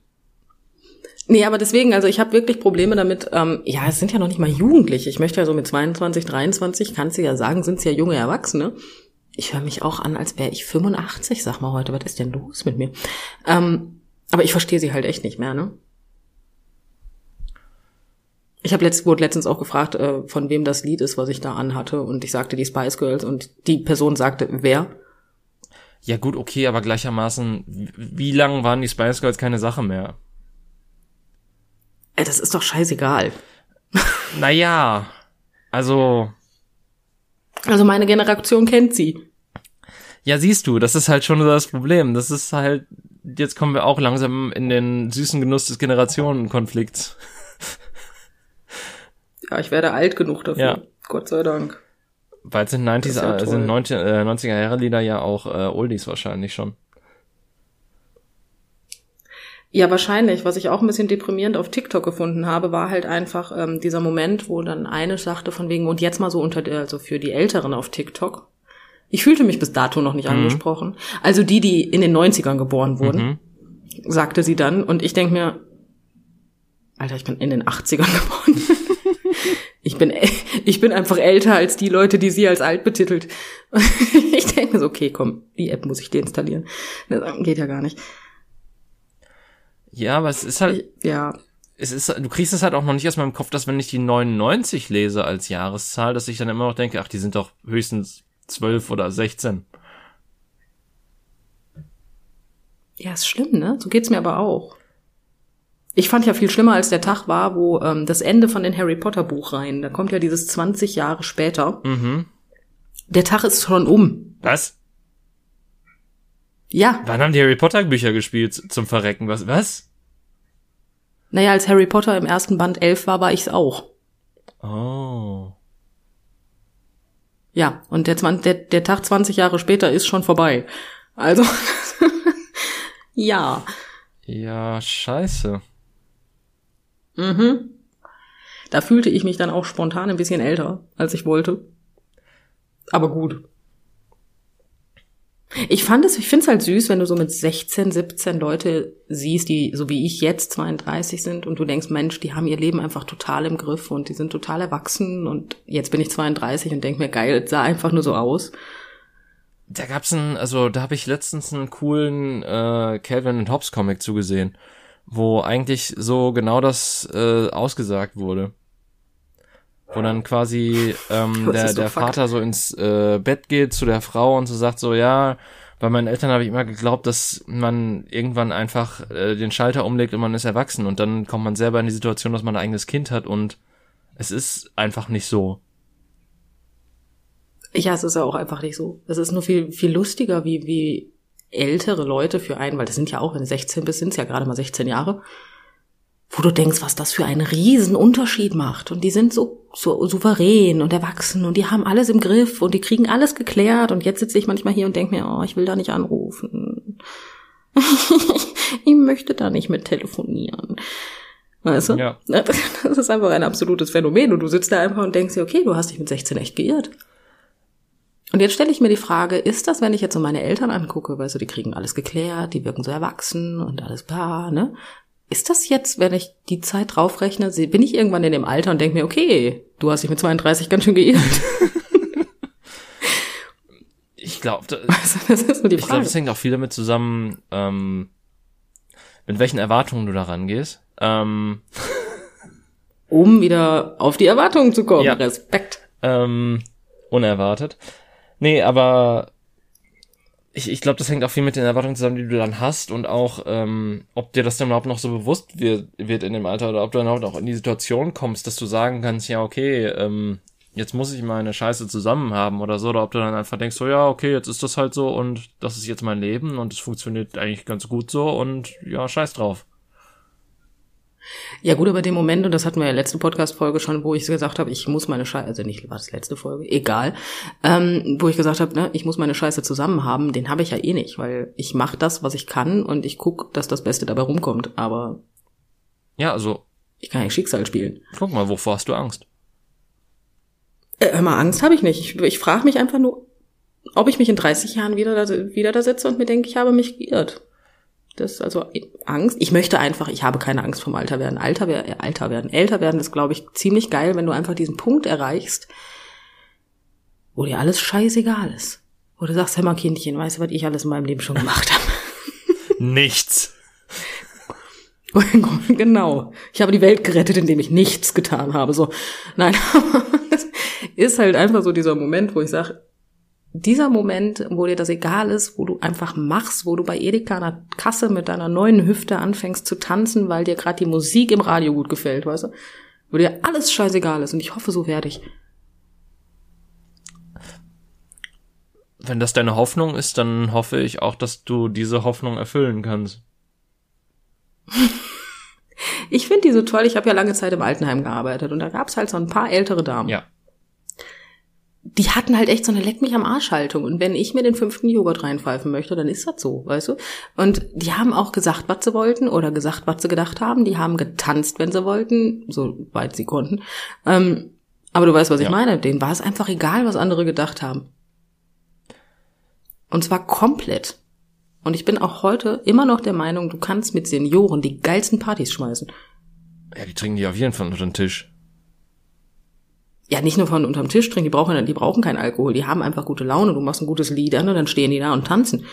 Nee, aber deswegen, also ich habe wirklich Probleme damit, ähm, ja, es sind ja noch nicht mal Jugendliche. Ich möchte ja so mit zweiundzwanzig, dreiundzwanzig, kannst du ja sagen, sind es ja junge Erwachsene. Ich höre mich auch an, als wäre ich fünfundachtzig, sag mal heute, was ist denn los mit mir? Ähm, aber ich verstehe sie halt echt nicht mehr, ne? Ich habe letzt, wurde letztens auch gefragt, äh, von wem das Lied ist, was ich da anhatte. Und ich sagte die Spice Girls und die Person sagte, wer? Ja gut, okay, aber gleichermaßen, wie, wie lange waren die Spice Girls keine Sache mehr? Ey, das ist doch scheißegal. Naja, also... Also meine Generation kennt sie. Ja, siehst du, das ist halt schon das Problem. Das ist halt, jetzt kommen wir auch langsam in den süßen Genuss des Generationenkonflikts. Ja, ich werde alt genug dafür, ja. Gott sei Dank. Weil es sind, neunziger, ja sind neunziger-Jahre-Lieder ja auch äh, Oldies wahrscheinlich schon. Ja, wahrscheinlich. Was ich auch ein bisschen deprimierend auf TikTok gefunden habe, war halt einfach ähm, dieser Moment, wo dann eine sagte von wegen, und jetzt mal so unter, also für die Älteren auf TikTok. Ich fühlte mich bis dato noch nicht mhm. angesprochen. Also die, die in den neunzigern geboren wurden, mhm. sagte sie dann. Und ich denke mir, Alter, ich bin in den achtzigern geboren. Ich bin, ich bin einfach älter als die Leute, die sie als alt betitelt. Ich denke so, okay, komm, die App muss ich deinstallieren. Das geht ja gar nicht. Ja, aber es ist halt, ja. Es ist, du kriegst es halt auch noch nicht aus meinem Kopf, dass wenn ich die neunundneunzig lese als Jahreszahl, dass ich dann immer noch denke, ach, die sind doch höchstens zwölf oder sechzehn. Ja, ist schlimm, ne? So geht's mir aber auch. Ich fand ja viel schlimmer, als der Tag war, wo ähm, das Ende von den Harry Potter Buchreihen, da kommt ja dieses zwanzig Jahre später. Mhm. Der Tag ist schon um. Was? Ja. Wann haben die Harry Potter Bücher gespielt zum Verrecken? Was? Was? Naja, als Harry Potter im ersten Band elf war, war ich's auch. Oh. Ja, und der, der, der Tag zwanzig Jahre später ist schon vorbei. Also, ja. Ja, scheiße. Mhm. Da fühlte ich mich dann auch spontan ein bisschen älter, als ich wollte. Aber gut. Ich fand es, ich find's halt süß, wenn du so mit sechzehn, siebzehn Leute siehst, die so wie ich jetzt zweiunddreißig sind und du denkst, Mensch, die haben ihr Leben einfach total im Griff und die sind total erwachsen und jetzt bin ich zweiunddreißig und denk mir, geil, es sah einfach nur so aus. Da gab's einen, also da habe ich letztens einen coolen äh, Calvin and Hobbes Comic zugesehen, wo eigentlich so genau das äh, ausgesagt wurde. Wo dann quasi ähm, der, so der Vater so ins äh, Bett geht zu der Frau und so sagt so, ja, bei meinen Eltern habe ich immer geglaubt, dass man irgendwann einfach äh, den Schalter umlegt und man ist erwachsen. Und dann kommt man selber in die Situation, dass man ein eigenes Kind hat und es ist einfach nicht so. Ja, es ist ja auch einfach nicht so. Es ist nur viel viel lustiger, wie wie ältere Leute für einen, weil das sind ja auch, wenn du sechzehn bist, sind es ja gerade mal sechzehn Jahre, wo du denkst, was das für einen riesen Unterschied macht. Und die sind so, so souverän und erwachsen und die haben alles im Griff und die kriegen alles geklärt. Und jetzt sitze ich manchmal hier und denke mir, oh, ich will da nicht anrufen. Ich möchte da nicht mit telefonieren. Weißt du? Ja. Das ist einfach ein absolutes Phänomen. Und du sitzt da einfach und denkst dir, okay, du hast dich mit sechzehn echt geirrt. Und jetzt stelle ich mir die Frage, ist das, wenn ich jetzt so meine Eltern angucke, weißt du, die kriegen alles geklärt, die wirken so erwachsen und alles bla, ne? Ist das jetzt, wenn ich die Zeit draufrechne, bin ich irgendwann in dem Alter und denke mir, okay, du hast dich mit zweiunddreißig ganz schön geirrt. Ich glaube, das, also, das ist nur die Frage. Ich glaube, das hängt auch viel damit zusammen, ähm, mit welchen Erwartungen du da rangehst. Ähm, um wieder auf die Erwartungen zu kommen. Ja. Respekt. Ähm, unerwartet. Nee, aber... Ich, ich glaube, das hängt auch viel mit den Erwartungen zusammen, die du dann hast und auch, ähm, ob dir das dann überhaupt noch so bewusst wird, wird in dem Alter oder ob du dann auch in die Situation kommst, dass du sagen kannst, ja, okay, ähm, jetzt muss ich meine Scheiße zusammen haben oder so, oder ob du dann einfach denkst, so, ja, okay, jetzt ist das halt so und das ist jetzt mein Leben und es funktioniert eigentlich ganz gut so und ja, scheiß drauf. Ja gut, aber den Moment, und das hatten wir ja letzte Podcast-Folge schon, wo ich gesagt habe, ich muss meine Scheiße, also nicht, war das letzte Folge, egal, ähm, wo ich gesagt habe, ne, ich muss meine Scheiße zusammen haben, den habe ich ja eh nicht, weil ich mache das, was ich kann und ich gucke, dass das Beste dabei rumkommt, aber ja, also ich kann ja Schicksal spielen. Guck mal, wovor hast du Angst? Äh, hör mal, Angst habe ich nicht. Ich, ich frage mich einfach nur, ob ich mich in dreißig Jahren wieder da, wieder da sitze und mir denke, ich habe mich geirrt. Das ist also Angst. Ich möchte einfach, ich habe keine Angst vom Alter werden. Alter, äh, Alter werden, älter werden ist, glaube ich, ziemlich geil, wenn du einfach diesen Punkt erreichst, wo dir alles scheißegal ist. Wo du sagst, hör mal Kindchen, weißt du, was ich alles in meinem Leben schon gemacht habe? Nichts. Genau. Ich habe die Welt gerettet, indem ich nichts getan habe. So, nein, das ist halt einfach so dieser Moment, wo ich sage, dieser Moment, wo dir das egal ist, wo du einfach machst, wo du bei Edeka an der Kasse mit deiner neuen Hüfte anfängst zu tanzen, weil dir gerade die Musik im Radio gut gefällt, weißt du? Wo dir alles scheißegal ist und ich hoffe, so werde ich. Wenn das deine Hoffnung ist, dann hoffe ich auch, dass du diese Hoffnung erfüllen kannst. Ich finde die so toll. Ich habe ja lange Zeit im Altenheim gearbeitet und da gab es halt so ein paar ältere Damen. Ja. Die hatten halt echt so eine Leck-mich-am-Arsch-Haltung. Und wenn ich mir den fünften Joghurt reinpfeifen möchte, dann ist das so, weißt du? Und die haben auch gesagt, was sie wollten oder gesagt, was sie gedacht haben. Die haben getanzt, wenn sie wollten, soweit sie konnten. Ähm, aber du weißt, was ja. ich meine. Denen war es einfach egal, was andere gedacht haben. Und zwar komplett. Und ich bin auch heute immer noch der Meinung, du kannst mit Senioren die geilsten Partys schmeißen. Ja, die trinken die auf jeden Fall unter den Tisch. Ja, nicht nur von unterm Tisch trinken, die brauchen, die brauchen keinen Alkohol. Die haben einfach gute Laune, du machst ein gutes Lied an und dann stehen die da und tanzen.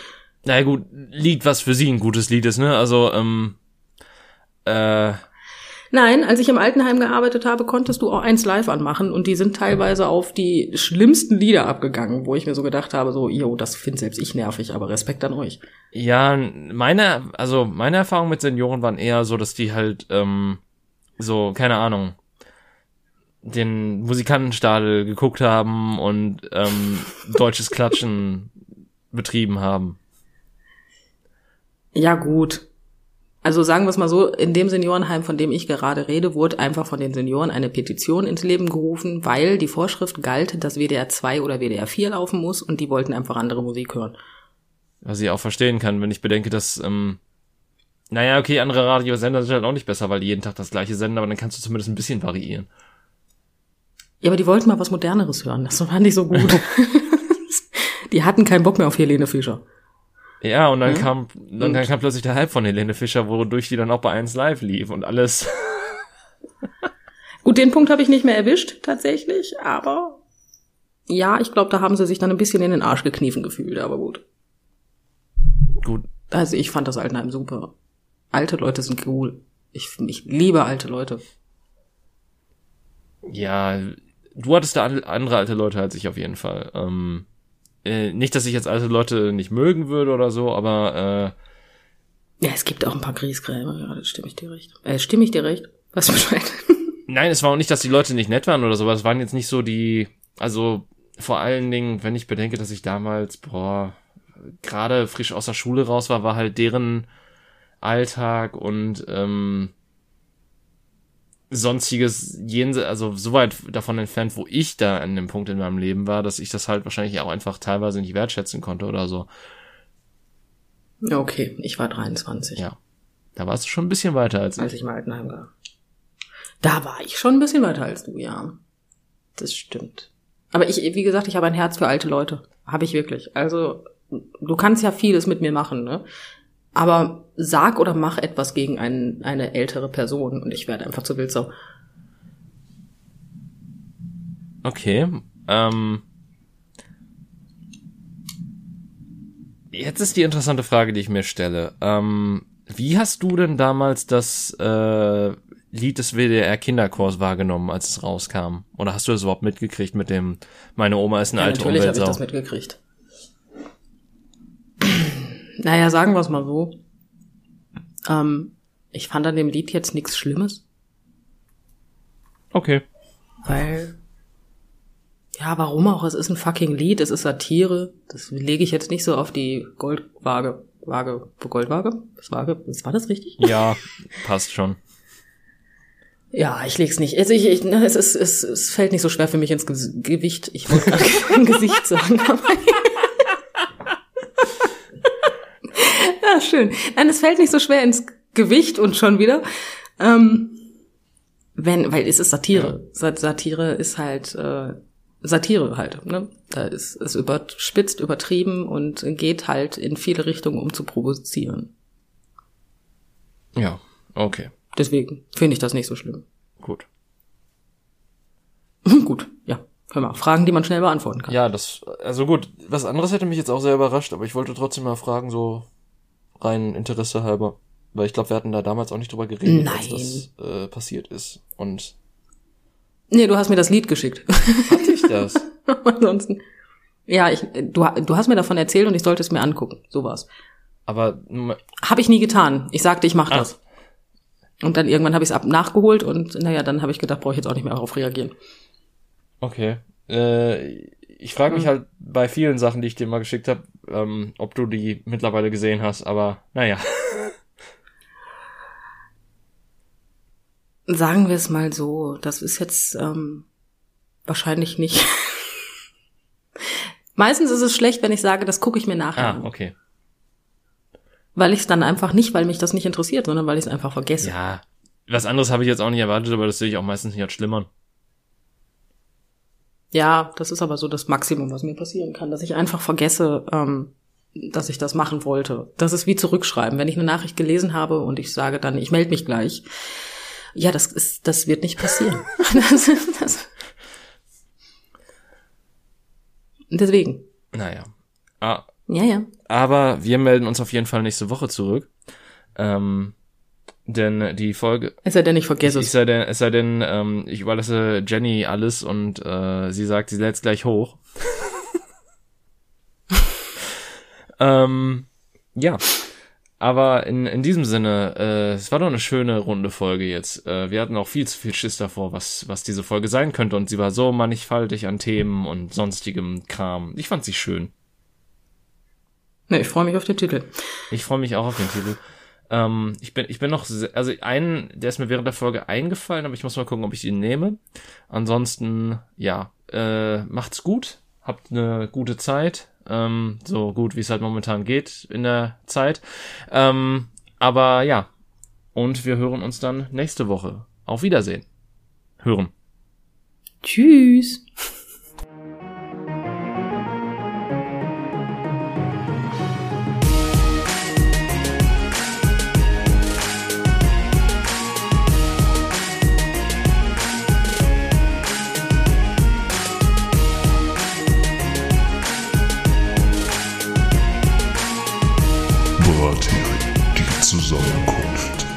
Na ja, gut, Lied, was für sie ein gutes Lied ist, ne? Also, ähm, äh... Nein, als ich im Altenheim gearbeitet habe, konntest du auch eins live anmachen und die sind teilweise auf die schlimmsten Lieder abgegangen, wo ich mir so gedacht habe, so, yo, das finde selbst ich nervig, aber Respekt an euch. Ja, meine, also meine Erfahrungen mit Senioren waren eher so, dass die halt, ähm, so, keine Ahnung, den Musikantenstadel geguckt haben und ähm, deutsches Klatschen betrieben haben. Ja, gut. Also sagen wir es mal so, in dem Seniorenheim, von dem ich gerade rede, wurde einfach von den Senioren eine Petition ins Leben gerufen, weil die Vorschrift galt, dass W D R zwei oder W D R vier laufen muss und die wollten einfach andere Musik hören. Was ich auch verstehen kann, wenn ich bedenke, dass, ähm, naja, okay, andere Radiosender sind halt auch nicht besser, weil die jeden Tag das gleiche senden, aber dann kannst du zumindest ein bisschen variieren. Ja, aber die wollten mal was Moderneres hören, das war nicht so gut. Die hatten keinen Bock mehr auf Helene Fischer. Ja, und dann, mhm. kam, dann und? kam plötzlich der Hype von Helene Fischer, wodurch die dann auch bei eins live lief und alles. Gut, den Punkt habe ich nicht mehr erwischt, tatsächlich, aber ja, ich glaube, da haben sie sich dann ein bisschen in den Arsch gekniefen gefühlt, aber gut. Gut. Also ich fand das Altenheim super. Alte Leute sind cool. Ich, ich liebe alte Leute. Ja, du hattest da andere alte Leute als ich auf jeden Fall, ähm. Nicht, dass ich jetzt alte Leute nicht mögen würde oder so, aber äh, ja, es gibt auch ein paar Griesgräber, ja, da stimme ich dir recht. Äh, stimme ich dir recht? Was Bescheid? Nein, es war auch nicht, dass die Leute nicht nett waren oder so, aber es waren jetzt nicht so die, also vor allen Dingen, wenn ich bedenke, dass ich damals, boah, gerade frisch aus der Schule raus war, war halt deren Alltag und ähm, sonstiges jenseits, also so weit davon entfernt, wo ich da an dem Punkt in meinem Leben war, dass ich das halt wahrscheinlich auch einfach teilweise nicht wertschätzen konnte oder so. Okay, ich war dreiundzwanzig. Ja, da warst du schon ein bisschen weiter als ich. Als ich im Altenheim war. Da war ich schon ein bisschen weiter als du, ja. Das stimmt. Aber ich, wie gesagt, ich habe ein Herz für alte Leute. Habe ich wirklich. Also, du kannst ja vieles mit mir machen, ne? Aber sag oder mach etwas gegen einen, eine ältere Person und ich werde einfach zur Wildsau. Okay. Ähm, jetzt ist die interessante Frage, die ich mir stelle. Ähm, wie hast du denn damals das äh, Lied des W D R-Kinderchors wahrgenommen, als es rauskam? Oder hast du das überhaupt mitgekriegt mit dem "Meine Oma ist eine ja, alte Umweltsau"? Natürlich habe ich das mitgekriegt. Naja, sagen wir es mal so. Ähm, ich fand an dem Lied jetzt nichts Schlimmes. Okay. Weil, ja, warum auch? Es ist ein fucking Lied, es ist Satire. Das lege ich jetzt nicht so auf die Goldwaage. Waage, Goldwaage? Das Waage? War das richtig? Ja, passt schon. Ja, ich leg's nicht. Also ich, ich, na, es, ist, es, es fällt nicht so schwer für mich ins Ge- Gewicht. Ich wollte gerade kein Gesicht sagen, aber... Ja, schön. Nein, es fällt nicht so schwer ins Gewicht und schon wieder. Ähm, wenn, weil es ist Satire. Ja. Satire ist halt äh, Satire halt. Ne? Da ist es überspitzt, übertrieben und geht halt in viele Richtungen, um zu provozieren. Ja, okay. Deswegen finde ich das nicht so schlimm. Gut. Gut, ja. Hör mal, Fragen, die man schnell beantworten kann. Ja, das, also gut, was anderes hätte mich jetzt auch sehr überrascht, aber ich wollte trotzdem mal fragen, so rein Interesse halber, weil ich glaube, wir hatten da damals auch nicht drüber geredet, Nein. dass das äh, passiert ist. Und nee, du hast mir das Lied geschickt. Hatte ich das? Ansonsten. Ja, ich, du, du hast mir davon erzählt und ich sollte es mir angucken. So war's. Aber habe ich nie getan. Ich sagte, ich mache das. Ah. Und dann irgendwann habe ich es ab nachgeholt und naja, dann habe ich gedacht, brauche ich jetzt auch nicht mehr darauf reagieren. Okay. Äh, ich frage mich hm. halt bei vielen Sachen, die ich dir mal geschickt habe, ähm, ob du die mittlerweile gesehen hast, aber naja. Sagen wir es mal so, das ist jetzt ähm, wahrscheinlich nicht. Meistens ist es schlecht, wenn ich sage, das gucke ich mir nachher. Ah, okay. Weil ich es dann einfach nicht, weil mich das nicht interessiert, sondern weil ich es einfach vergesse. Ja, was anderes habe ich jetzt auch nicht erwartet, aber das sehe ich auch meistens nicht als schlimmern. Ja, das ist aber so das Maximum, was mir passieren kann, dass ich einfach vergesse, ähm, dass ich das machen wollte. Das ist wie zurückschreiben. Wenn ich eine Nachricht gelesen habe und ich sage dann, ich melde mich gleich. Ja, das ist, das wird nicht passieren. das, das. Deswegen. Naja. Ah. Ja, ja. Aber wir melden uns auf jeden Fall nächste Woche zurück. Ähm, denn die Folge... Es sei denn, ich vergesse es. Es sei denn, es sei denn ähm, ich überlasse Jenny alles und äh, sie sagt, sie lädt es gleich hoch. ähm, ja. Aber in, in diesem Sinne, äh, es war doch eine schöne runde Folge jetzt. Äh, wir hatten auch viel zu viel Schiss davor, was, was diese Folge sein könnte. Und sie war so mannigfaltig an Themen und sonstigem Kram. Ich fand sie schön. Ne, ich freue mich auf den Titel. Ich freue mich auch auf den Titel. Ähm, ich bin, ich bin noch, sehr, also einen, der ist mir während der Folge eingefallen, aber ich muss mal gucken, ob ich ihn nehme. Ansonsten, ja, äh, macht's gut, habt eine gute Zeit, ähm, so gut wie es halt momentan geht in der Zeit. Ähm, aber ja, und wir hören uns dann nächste Woche. Auf Wiedersehen. Hören. Tschüss. Zusammenkunft.